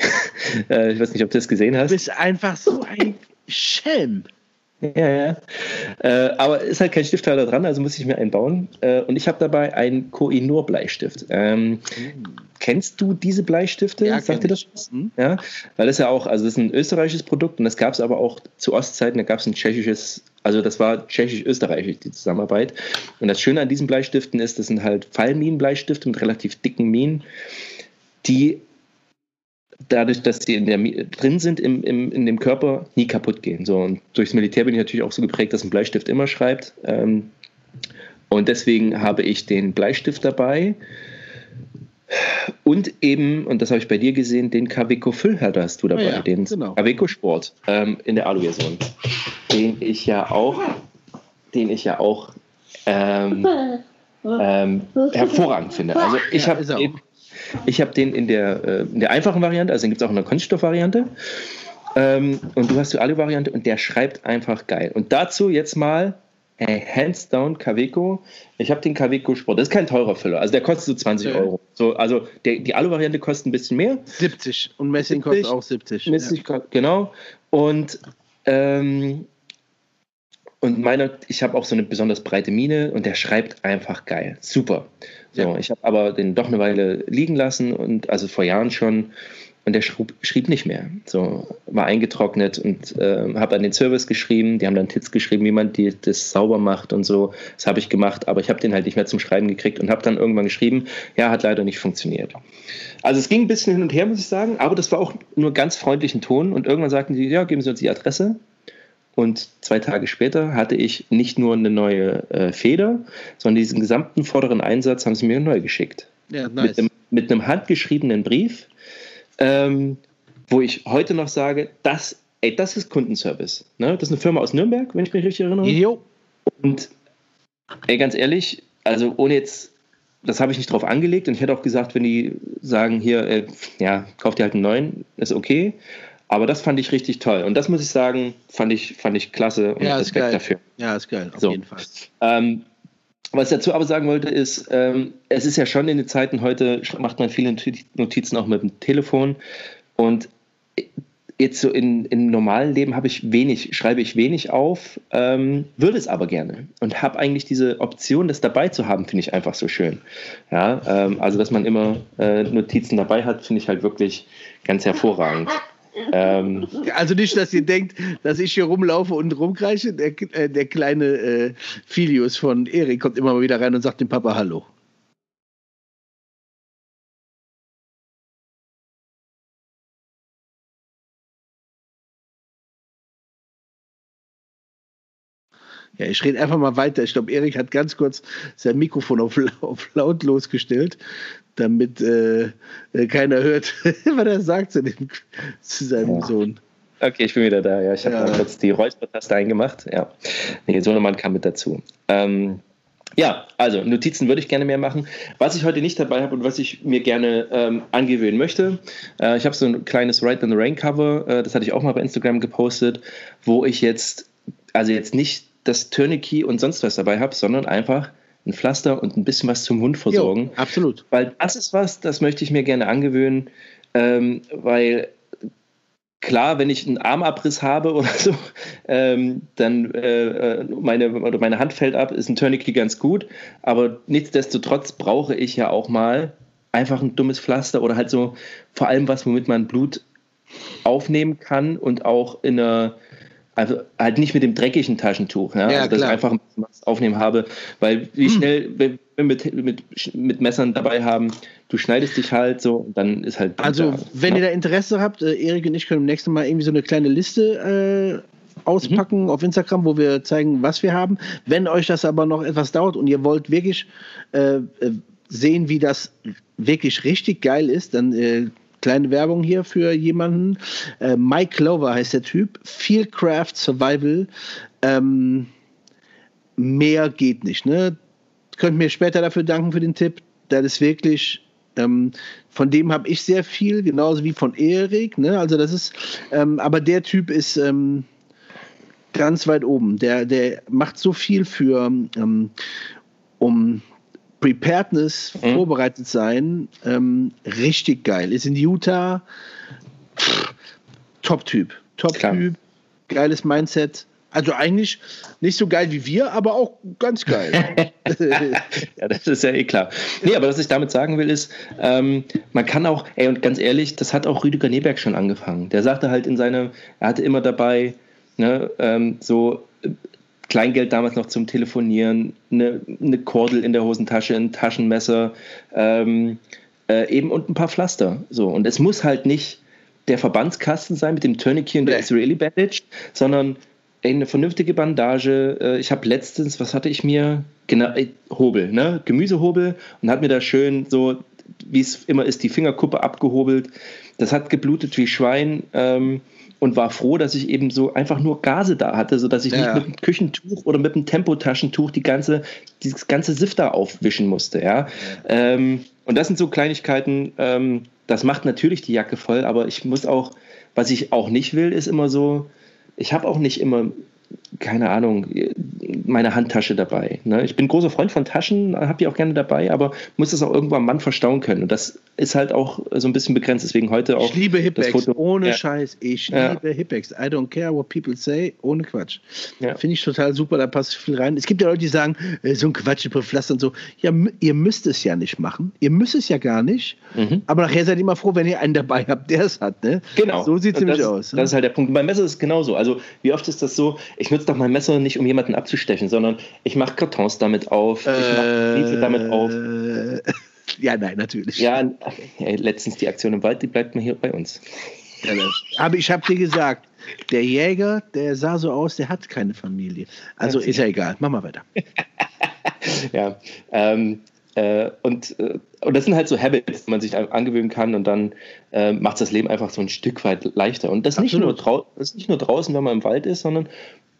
äh, ich weiß nicht, ob du das gesehen hast. Du bist einfach so ein Schelm. Ja, ja. Äh, aber ist halt kein Stifthalter dran, also muss ich mir einen bauen. Äh, und ich habe dabei einen Kohinoor-Bleistift. Ähm, mhm. Kennst du diese Bleistifte? Ja, sagt dir das was? Mhm. Ja, weil das ja auch, also das ist ein österreichisches Produkt und das gab es aber auch zu Ostzeiten, da gab es ein tschechisches, also das war tschechisch-österreichisch, die Zusammenarbeit. Und das Schöne an diesen Bleistiften ist, das sind halt Fallminenbleistifte mit relativ dicken Minen, die dadurch, dass die in der, drin sind im, im, in dem Körper, nie kaputt gehen. So, und durchs Militär bin ich natürlich auch so geprägt, dass ein Bleistift immer schreibt. Ähm, und deswegen habe ich den Bleistift dabei und eben, und das habe ich bei dir gesehen, den Kaweco Füllhalter hast du dabei, oh ja, den genau. Kaweco Sport ähm, in der Alu-Version, den ich ja auch, den ich ja auch ähm, ähm, hervorragend finde. Also ich habe ja, Ich habe den in der, äh, in der einfachen Variante, also den gibt es auch in der Kunststoffvariante. Ähm, und du hast die Alu-Variante und der schreibt einfach geil. Und dazu jetzt mal äh, hands down Kaweco. Ich habe den Kaweco Sport. Das ist kein teurer Füller. Also der kostet so zwanzig Euro. So, also der, die Alu-Variante kostet ein bisschen mehr. siebzig. Und Messing kostet auch siebzig. Messing, ja. Genau. Und ähm, Und meiner, ich habe auch so eine besonders breite Mine und der schreibt einfach geil. Super. So, ja. Ich habe aber den doch eine Weile liegen lassen, und also vor Jahren schon, und der schrub, schrieb nicht mehr. So, war eingetrocknet und äh, habe an den Service geschrieben, die haben dann Tipps geschrieben, wie man die, das sauber macht und so. Das habe ich gemacht, aber ich habe den halt nicht mehr zum Schreiben gekriegt und habe dann irgendwann geschrieben, ja, hat leider nicht funktioniert. Also es ging ein bisschen hin und her, muss ich sagen, aber das war auch nur ganz freundlichen Ton und irgendwann sagten sie, ja, geben Sie uns die Adresse. Und zwei Tage später hatte ich nicht nur eine neue äh, Feder, sondern diesen gesamten vorderen Einsatz haben sie mir neu geschickt. Ja, nice. Mit einem, mit einem handgeschriebenen Brief, ähm, wo ich heute noch sage, das, ey, das ist Kundenservice. Ne? Das ist eine Firma aus Nürnberg, wenn ich mich richtig erinnere. Jo. Und ey, ganz ehrlich, also ohne jetzt, das habe ich nicht drauf angelegt. Und ich hätte auch gesagt, wenn die sagen, hier, äh, ja, kauft ihr halt einen neuen, ist okay. Aber das fand ich richtig toll. Und das muss ich sagen, fand ich, fand ich klasse und ja, Respekt dafür. Ja, ist geil, auf so. jeden Fall. Ähm, Was ich dazu aber sagen wollte, ist, ähm, es ist ja schon in den Zeiten heute, macht man viele Notizen auch mit dem Telefon. Und jetzt so in, im normalen Leben habe ich wenig, schreibe ich wenig auf, ähm, würde es aber gerne. Und habe eigentlich diese Option, das dabei zu haben, finde ich einfach so schön. Ja, ähm, also, dass man immer äh, Notizen dabei hat, finde ich halt wirklich ganz hervorragend. Ähm, also nicht, dass ihr denkt, dass ich hier rumlaufe und rumkreische. Der, äh, der kleine äh, Filius von Erik kommt immer mal wieder rein und sagt dem Papa Hallo. Ja, ich rede einfach mal weiter. Ich glaube, Erik hat ganz kurz sein Mikrofon auf, auf lautlos gestellt, damit äh, keiner hört, was er sagt zu, dem, zu seinem ja. Sohn. Okay, ich bin wieder da. Ja, ich habe ja. mal kurz die Räuspertaste eingemacht. Ja, nee, Sohnemann kam mit dazu. Ähm, ja, also Notizen würde ich gerne mehr machen. Was ich heute nicht dabei habe und was ich mir gerne ähm, angewöhnen möchte, äh, ich habe so ein kleines Ride on the Rain Cover, äh, das hatte ich auch mal bei Instagram gepostet, wo ich jetzt, also jetzt nicht das Tourniquet und sonst was dabei habe, sondern einfach ein Pflaster und ein bisschen was zum Hund versorgen. Jo, absolut. Weil das ist was, das möchte ich mir gerne angewöhnen, ähm, weil klar, wenn ich einen Armabriss habe oder so, ähm, dann äh, meine, oder meine Hand fällt ab, ist ein Tourniquet ganz gut, aber nichtsdestotrotz brauche ich ja auch mal einfach ein dummes Pflaster oder halt so vor allem was, womit man Blut aufnehmen kann und auch in einer Also halt nicht mit dem dreckigen Taschentuch, ja? Ja, also, dass klar. ich einfach was aufnehmen habe, weil wie schnell, wenn wir mit, mit, mit Messern dabei haben, du schneidest dich halt so und dann ist halt... Also da, wenn ja. ihr da Interesse habt, äh, Erik und ich können im nächsten Mal irgendwie so eine kleine Liste äh, auspacken mhm. auf Instagram, wo wir zeigen, was wir haben. Wenn euch das aber noch etwas dauert und ihr wollt wirklich äh, sehen, wie das wirklich richtig geil ist, dann... Äh, Kleine Werbung hier für jemanden. Äh, Mike Glover heißt der Typ. Fieldcraft Survival. Ähm, mehr geht nicht. Ne? Könnt mir später dafür danken für den Tipp. Das ist wirklich, ähm, von dem habe ich sehr viel, genauso wie von Erik. Ne? Also das ist, ähm, aber der Typ ist ähm, ganz weit oben. Der, der macht so viel für, ähm, um Preparedness, mhm. vorbereitet sein, ähm, richtig geil. Ist in Utah, pff, Top-Typ. Top-Typ, geiles Mindset. Also eigentlich nicht so geil wie wir, aber auch ganz geil. Ja, das ist ja eh klar. Nee, aber was ich damit sagen will ist, ähm, man kann auch, ey, und ganz ehrlich, das hat auch Rüdiger Neberg schon angefangen. Der sagte halt in seinem, er hatte immer dabei, ne, ähm, so Kleingeld damals noch zum Telefonieren, eine, eine Kordel in der Hosentasche, ein Taschenmesser, ähm, äh, eben und ein paar Pflaster. So. Und es muss halt nicht der Verbandskasten sein mit dem Tourniquet und der Israeli Bandage, sondern eine vernünftige Bandage. Ich habe letztens, was hatte ich mir? Genau, Hobel, ne? Gemüsehobel und hat mir da schön so, wie es immer ist, die Fingerkuppe abgehobelt. Das hat geblutet wie Schwein. Ähm, Und war froh, dass ich eben so einfach nur Gase da hatte, sodass ich ja. nicht mit dem Küchentuch oder mit dem Tempotaschentuch die ganze, dieses ganze Siff da aufwischen musste. Ja? Ähm, und das sind so Kleinigkeiten, ähm, das macht natürlich die Jacke voll, aber ich muss auch, was ich auch nicht will, ist immer so, ich habe auch nicht immer, keine Ahnung, meine Handtasche dabei. Ne? Ich bin großer Freund von Taschen, habe die auch gerne dabei, aber muss das auch irgendwo am Mann verstauen können. Und das ist halt auch so ein bisschen begrenzt. Deswegen heute auch. Ich liebe Hipbags, ohne ja. Scheiß. Ich ja. liebe Hipbags. I don't care what people say, ohne Quatsch. Ja. Finde ich total super, da passt viel rein. Es gibt ja Leute, die sagen, so ein Quatsch über Pflaster und so. Ja, ihr müsst es ja nicht machen. Ihr müsst es ja gar nicht. Mhm. Aber nachher seid ihr immer froh, wenn ihr einen dabei habt, der es hat. Ne? Genau. So sieht es nämlich aus. Ne? Das ist halt der Punkt. Beim Messer ist es genauso. Also, wie oft ist das so? Ich nutze doch mein Messer nicht, um jemanden abzustechen, sondern ich mache Kartons damit auf, äh, ich mache Briefe damit auf. Ja, nein, natürlich. Ja, ey, letztens die Aktion im Wald, die bleibt mir hier bei uns. Aber ich habe dir gesagt, der Jäger, der sah so aus, der hat keine Familie. Also ja, ist ja egal, mach mal weiter. Ja, ähm, äh, und, äh, und das sind halt so Habits, die man sich angewöhnen kann und dann äh, macht das Leben einfach so ein Stück weit leichter. Und das nicht, nur drau- das ist nicht nur draußen, wenn man im Wald ist, sondern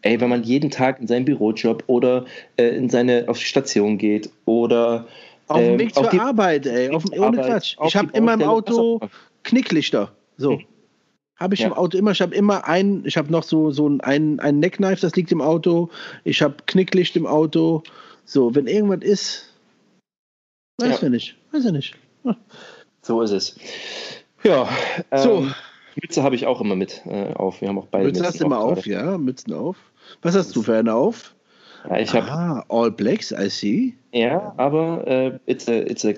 ey, wenn man jeden Tag in seinen Bürojob oder äh, in seine, auf die Station geht oder auf dem ähm, Weg zur die, Arbeit, ey, auf, ohne Quatsch. Ich habe immer im Auto Knicklichter. So. Habe ich ja. im Auto immer. Ich habe immer ein, ich habe noch so, so ein, ein Neckknife, das liegt im Auto. Ich habe Knicklicht im Auto. So, wenn irgendwas ist, weiß ja. ich nicht. Weiß ich nicht. Ja. So ist es. Ja, ähm, so. Mütze habe ich auch immer mit äh, auf. Wir haben auch beide Mütze. Mütze hast du immer auf, gerade. Ja, Mützen auf. Was hast du für eine auf? Ja, ich hab, ah, All Blacks, I see. Ja, aber äh, it's, a, it's, a,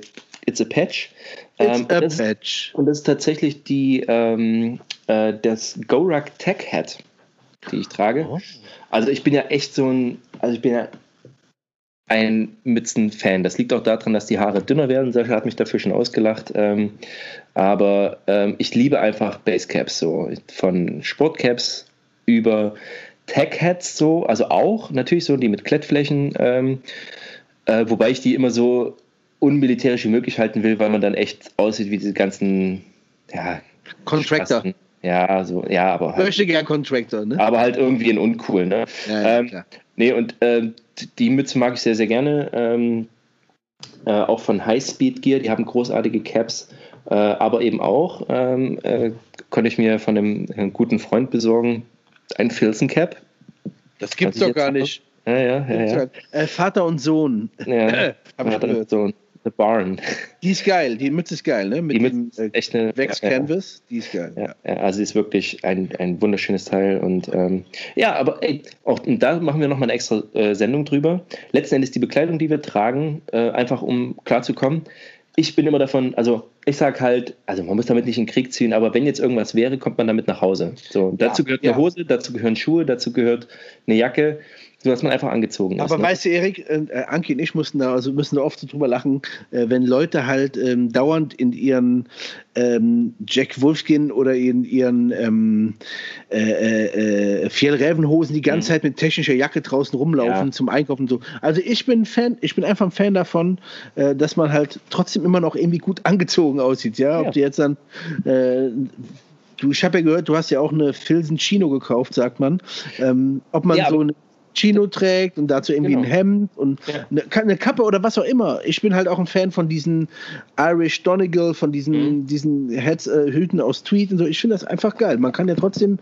it's a patch. It's ähm, a das, patch. Und das ist tatsächlich die, ähm, äh, das Gorak Tech Hat, die ich trage. Oh. Also ich bin ja echt so ein, also ich bin ja ein Mützen-Fan. Das liegt auch daran, dass die Haare dünner werden. Sascha hat mich dafür schon ausgelacht. Ähm, aber ähm, ich liebe einfach Basecaps, so von Sportcaps über Tech-Hats so, also auch natürlich so die mit Klettflächen, ähm, äh, wobei ich die immer so unmilitärisch wie möglich halten will, weil man dann echt aussieht wie diese ganzen, ja, Contractor. Spasten. Ja, so, ja, aber halt. Möchte gern Contractor, ne? Aber halt irgendwie in uncool, ne? Ja, ja, ähm, klar. Nee, und äh, die Mütze mag ich sehr, sehr gerne. Ähm, äh, auch von High Speed Gear, die haben großartige Caps, äh, aber eben auch, ähm, äh, konnte ich mir von einem, einem guten Freund besorgen, ein Filson Cap. Das gibt's doch gar nicht. Ja, ja, ja, ja. Äh, Vater und Sohn. Ja, Vater und Sohn. The Barn. Die ist geil. Die Mütze ist geil, ne? Mit die dem äh, echt eine, Wax ja, Canvas. Die ist geil. Ja, ja. Also, sie ist wirklich ein, ein wunderschönes Teil. Und ähm, ja, aber ey, auch und da machen wir nochmal eine extra äh, Sendung drüber. Letzten Endes die Bekleidung, die wir tragen, äh, einfach um klarzukommen. Ich bin immer davon, also ich sag halt, also man muss damit nicht in den Krieg ziehen, aber wenn jetzt irgendwas wäre, kommt man damit nach Hause. So, dazu ja, gehört ja. eine Hose, dazu gehören Schuhe, dazu gehört eine Jacke, sodass man einfach angezogen aber ist. Aber weißt ne? du, Erik, äh, Anki und ich mussten da, also müssen da oft so drüber lachen, äh, wenn Leute halt ähm, dauernd in ihren ähm, Jack Wolfskin oder in ihren ähm, äh, äh, Fjällrävenhosen die ganze mhm. Zeit mit technischer Jacke draußen rumlaufen ja. zum Einkaufen und so. Also ich bin Fan, ich bin einfach ein Fan davon, äh, dass man halt trotzdem immer noch irgendwie gut angezogen aussieht, ja, ja. ob die jetzt dann äh, du, ich habe ja gehört, du hast ja auch eine Filson Chino gekauft, sagt man, ähm, ob man ja, so eine Chino trägt und dazu irgendwie genau. ein Hemd und ja. eine, eine Kappe oder was auch immer. Ich bin halt auch ein Fan von diesen Irish Donegal, von diesen, mhm. diesen Hats, äh, Hüten aus Tweed und so. Ich finde das einfach geil. Man kann ja trotzdem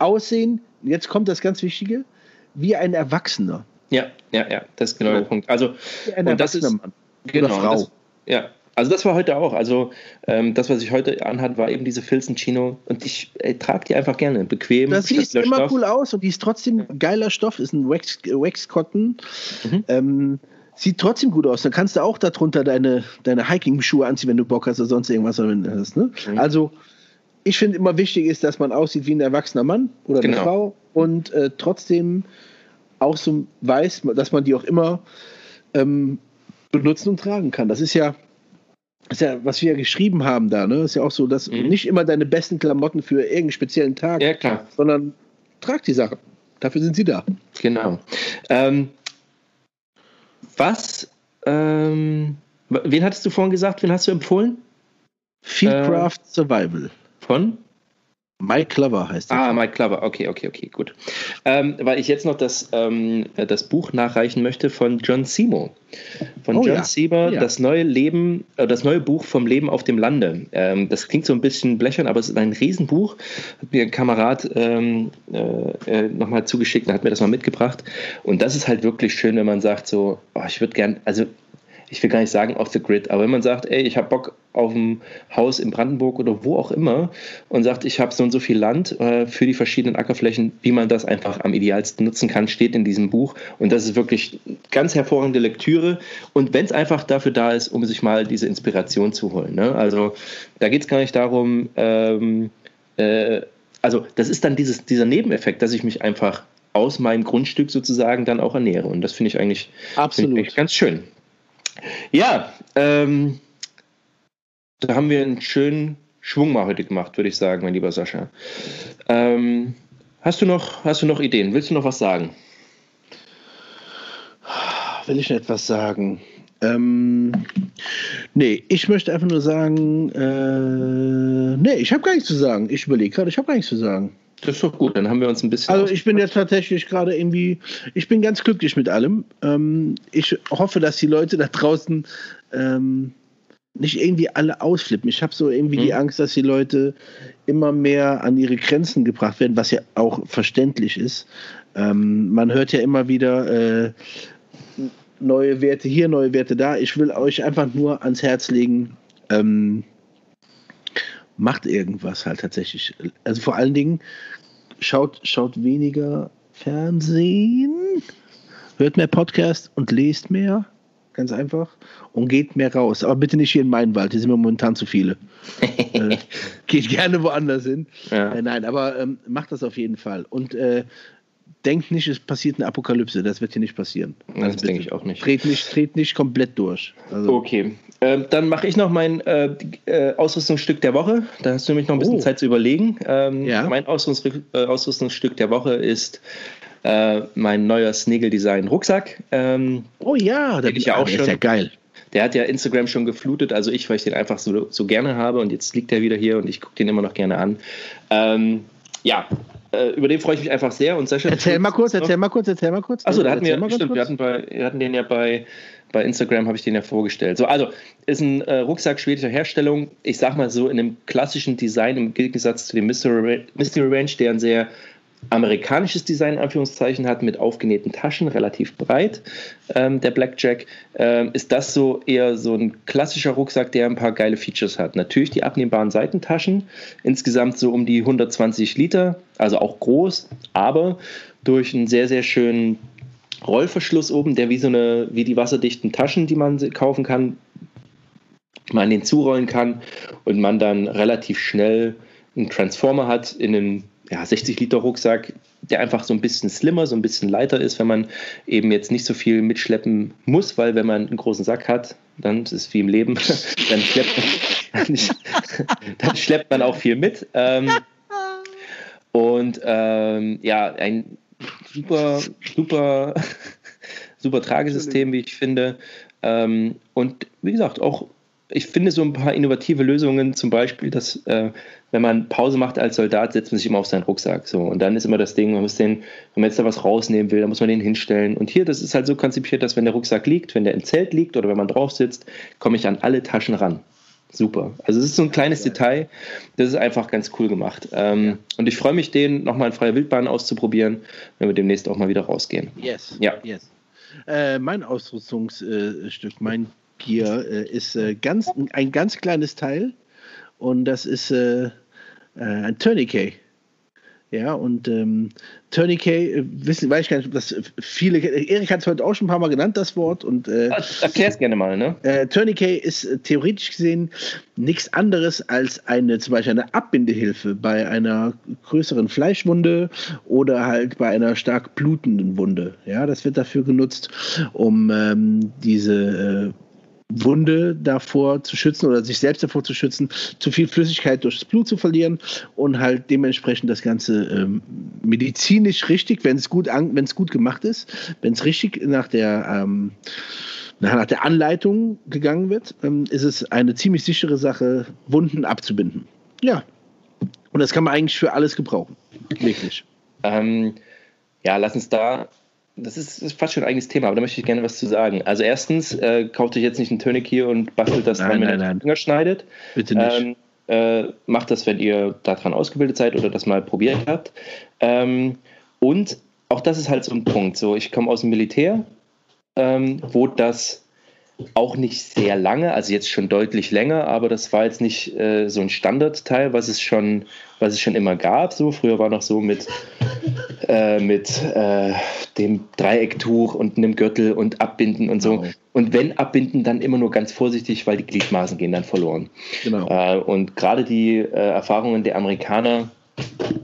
aussehen, jetzt kommt das ganz Wichtige, wie ein Erwachsener. Ja, ja, ja, das ist genau so. Der Punkt. Also, wie ein und das ist, Mann genau, oder Frau. Das, ja. Also das war heute auch, also ähm, das, was ich heute anhat, war eben diese Filson Chino und ich äh, trage die einfach gerne, bequem. Das sieht immer Stoff. Cool aus und die ist trotzdem geiler Stoff, ist ein Wax, Wax Cotton, mhm. ähm, sieht trotzdem gut aus. Dann kannst du auch darunter deine, deine Hiking-Schuhe anziehen, wenn du Bock hast oder sonst irgendwas. Hast, ne? mhm. Also ich finde immer wichtig ist, dass man aussieht wie ein erwachsener Mann oder eine genau. Frau und äh, trotzdem auch so weiß, dass man die auch immer ähm, benutzen und tragen kann. Das ist ja Das ist ja, was wir ja geschrieben haben da, ne? Das ist ja auch so, dass mhm. nicht immer deine besten Klamotten für irgendeinen speziellen Tag, ja, klar. sondern trag die Sache. Dafür sind sie da. Genau. Ähm, was, ähm, wen hattest du vorhin gesagt, wen hast du empfohlen? Fieldcraft äh, Survival. Von? Mike Glover heißt er. Ah, Mike Glover. Okay, okay, okay, gut. Ähm, weil ich jetzt noch das, ähm, das Buch nachreichen möchte von John Seymour. Von oh, John ja. Seymour, ja. das neue Leben, äh, das neue Buch vom Leben auf dem Lande. Ähm, das klingt so ein bisschen blechern, aber es ist ein Riesenbuch. Hat mir ein Kamerad ähm, äh, nochmal zugeschickt und hat mir das mal mitgebracht. Und das ist halt wirklich schön, wenn man sagt so, oh, ich würde gern, also ich will gar nicht sagen off the grid, aber wenn man sagt, ey, ich habe Bock auf ein Haus in Brandenburg oder wo auch immer und sagt, ich habe so und so viel Land äh, für die verschiedenen Ackerflächen, wie man das einfach am idealsten nutzen kann, steht in diesem Buch und das ist wirklich ganz hervorragende Lektüre und wenn es einfach dafür da ist, um sich mal diese Inspiration zu holen, ne? Also da geht es gar nicht darum, ähm, äh, also das ist dann dieses, dieser Nebeneffekt, dass ich mich einfach aus meinem Grundstück sozusagen dann auch ernähre und das finde ich eigentlich absolut find ich ganz schön. Ja, ähm, da haben wir einen schönen Schwung mal heute gemacht, würde ich sagen, mein lieber Sascha. Ähm, hast du noch, hast du noch Ideen? Willst du noch was sagen? Will ich noch etwas sagen? Ähm, nee, ich möchte einfach nur sagen, äh, nee, ich habe gar nichts zu sagen. Ich überlege gerade, ich habe gar nichts zu sagen. Das ist doch gut, dann haben wir uns ein bisschen... Also ich bin jetzt tatsächlich gerade irgendwie... Ich bin ganz glücklich mit allem. Ähm, ich hoffe, dass die Leute da draußen ähm, nicht irgendwie alle ausflippen. Ich habe so irgendwie mhm. die Angst, dass die Leute immer mehr an ihre Grenzen gebracht werden, was ja auch verständlich ist. Ähm, man hört ja immer wieder... Äh, neue Werte hier, neue Werte da. Ich will euch einfach nur ans Herz legen, ähm, macht irgendwas halt tatsächlich. Also vor allen Dingen schaut, schaut weniger Fernsehen, hört mehr Podcast und lest mehr. Ganz einfach. Und geht mehr raus. Aber bitte nicht hier in meinen Wald, hier sind wir momentan zu viele. äh, geht gerne woanders hin. Ja. Äh, nein, aber ähm, macht das auf jeden Fall. Und äh, denkt nicht, es passiert eine Apokalypse. Das wird hier nicht passieren. Also das denke ich auch nicht. Tret nicht, tret nicht komplett durch. Also. Okay. Ähm, dann mache ich noch mein äh, Ausrüstungsstück der Woche. Da hast du nämlich noch ein bisschen oh. Zeit zu überlegen. Ähm, ja. Mein Ausrüstungs- Ausrüstungsstück der Woche ist Äh, mein neuer Snigel-Design-Rucksack. Ähm, oh ja, der ist ja auch der schon. Ist ja geil. Der hat ja Instagram schon geflutet, also ich, weil ich den einfach so, so gerne habe und jetzt liegt er wieder hier und ich gucke den immer noch gerne an. Ähm, ja, äh, über den freue ich mich einfach sehr. Und Sascha, erzähl mal kurz, erzähl mal kurz, erzähl mal kurz. Achso, da hatten wir, mal stimmt, kurz. wir hatten, bei, wir hatten den ja bei, bei Instagram, habe ich den ja vorgestellt. So, also, ist ein äh, Rucksack schwedischer Herstellung, ich sag mal so in einem klassischen Design im Gegensatz zu dem Mystery Ranch, der ein sehr amerikanisches Design in Anführungszeichen hat, mit aufgenähten Taschen, relativ breit, ähm, der Blackjack, ähm, ist das so eher so ein klassischer Rucksack, der ein paar geile Features hat. Natürlich die abnehmbaren Seitentaschen, insgesamt so um die hundertzwanzig Liter, also auch groß, aber durch einen sehr, sehr schönen Rollverschluss oben, der wie so eine, wie die wasserdichten Taschen, die man kaufen kann, man den zurollen kann und man dann relativ schnell einen Transformer hat in einen ja, sechzig Liter Rucksack, der einfach so ein bisschen slimmer, so ein bisschen leichter ist, wenn man eben jetzt nicht so viel mitschleppen muss, weil wenn man einen großen Sack hat, dann ist es wie im Leben, dann schleppt man, dann schleppt man auch viel mit. Und ähm, ja, ein super, super, super Tragesystem, wie ich finde. Und wie gesagt, auch ich finde so ein paar innovative Lösungen, zum Beispiel, dass äh, wenn man Pause macht als Soldat, setzt man sich immer auf seinen Rucksack. So. Und dann ist immer das Ding, man muss den, wenn man jetzt da was rausnehmen will, dann muss man den hinstellen. Und hier, das ist halt so konzipiert, dass wenn der Rucksack liegt, wenn der im Zelt liegt oder wenn man drauf sitzt, komme ich an alle Taschen ran. Super. Also es ist so ein kleines Detail, das ist einfach ganz cool gemacht. Ähm, ja. Und ich freue mich, den nochmal in freier Wildbahn auszuprobieren, wenn wir demnächst auch mal wieder rausgehen. Yes. Ja. Yes. Äh, mein Ausrüstungsstück, mein Hier äh, ist äh, ganz, ein ganz kleines Teil und das ist äh, äh, ein Tourniquet. Ja, und ähm, Tourniquet, äh, wissen, weiß ich gar nicht, ob das viele, Erik hat es heute auch schon ein paar Mal genannt, das Wort. Und äh, erklär's gerne mal, ne? Äh, Tourniquet ist äh, theoretisch gesehen nichts anderes als eine, zum Beispiel eine Abbindehilfe bei einer größeren Fleischwunde oder halt bei einer stark blutenden Wunde. Ja, das wird dafür genutzt, um ähm, diese äh, Wunde davor zu schützen oder sich selbst davor zu schützen, zu viel Flüssigkeit durchs Blut zu verlieren und halt dementsprechend das Ganze ähm, medizinisch richtig, wenn es gut, an, wenn es gut gemacht ist, wenn es richtig nach der, ähm, nach der Anleitung gegangen wird, ähm, ist es eine ziemlich sichere Sache, Wunden abzubinden. Ja, und das kann man eigentlich für alles gebrauchen. Wirklich. Ähm, ja, lass uns da Das ist, ist fast schon ein eigenes Thema, aber da möchte ich gerne was zu sagen. Also erstens, äh, kauft euch jetzt nicht einen Tonic hier und bastelt das dran, wenn ihr den Finger schneidet. Bitte nicht. Ähm, äh, macht das, wenn ihr daran ausgebildet seid oder das mal probiert habt. Ähm, und auch das ist halt so ein Punkt. So, ich komme aus dem Militär, ähm, wo das auch nicht sehr lange, also jetzt schon deutlich länger, aber das war jetzt nicht äh, so ein Standardteil, was es schon, was es schon immer gab. So, früher war noch so mit, äh, mit äh, dem Dreiecktuch und einem Gürtel und Abbinden und so. Genau. Und wenn abbinden, dann immer nur ganz vorsichtig, weil die Gliedmaßen gehen dann verloren. Genau. Äh, und gerade die äh, Erfahrungen der Amerikaner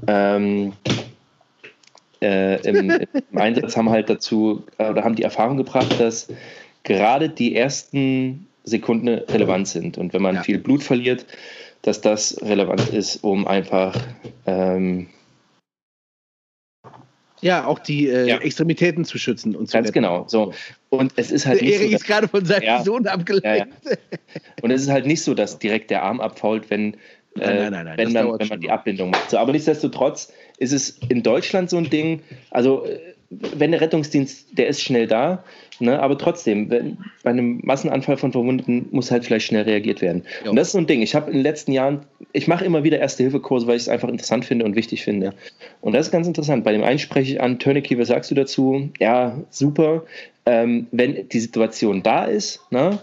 ähm, äh, im, im Einsatz haben halt dazu, äh, oder haben die Erfahrung gebracht, dass gerade die ersten Sekunden relevant sind. Und wenn man ja. viel Blut verliert, dass das relevant ist, um einfach ähm, ja, auch die äh, ja. Extremitäten zu schützen. Und zu Ganz retten. Genau. So. Und es ist halt der nicht Erik so, ist gerade von seinem ja, Sohn abgelenkt. Ja, ja. Und es ist halt nicht so, dass direkt der Arm abfault, wenn, äh, nein, nein, nein, wenn, man, wenn man die Abbindung macht. So, aber nichtsdestotrotz ist es in Deutschland so ein Ding, also wenn der Rettungsdienst, der ist schnell da, ne, aber trotzdem, wenn, bei einem Massenanfall von Verwundeten muss halt vielleicht schnell reagiert werden. Ja. Und das ist so ein Ding. Ich habe in den letzten Jahren, ich mache immer wieder Erste-Hilfe-Kurse, weil ich es einfach interessant finde und wichtig finde. Und das ist ganz interessant. Bei dem einen spreche ich an, Tourniquet, was sagst du dazu? Ja, super. Ähm, wenn die Situation da ist, ne,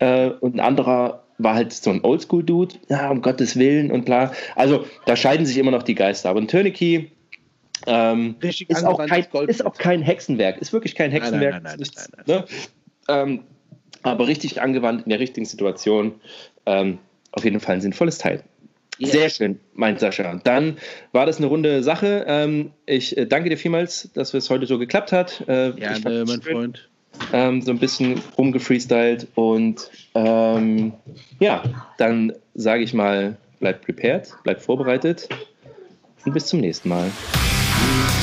äh, und ein anderer war halt so ein Oldschool-Dude, ja, um Gottes Willen und bla. Also da scheiden sich immer noch die Geister. Aber ein Tourniquet, Ähm, ist, auch kein, ist auch kein Hexenwerk, ist wirklich kein Hexenwerk. Nein, nein, nein, nichts, nein, nein, nein. Ne? Ähm, aber richtig angewandt in der richtigen Situation, ähm, auf jeden Fall ein sinnvolles Teil. Yeah. Sehr schön, meint Sascha. Und dann war das eine runde Sache. Ähm, ich äh, danke dir vielmals, dass es heute so geklappt hat. Äh, ja, ich äh, mein schön, Freund. Ähm, so ein bisschen rumgefreestylt und ähm, ja, dann sage ich mal, bleibt prepared, bleibt vorbereitet und bis zum nächsten Mal. We'll be right back.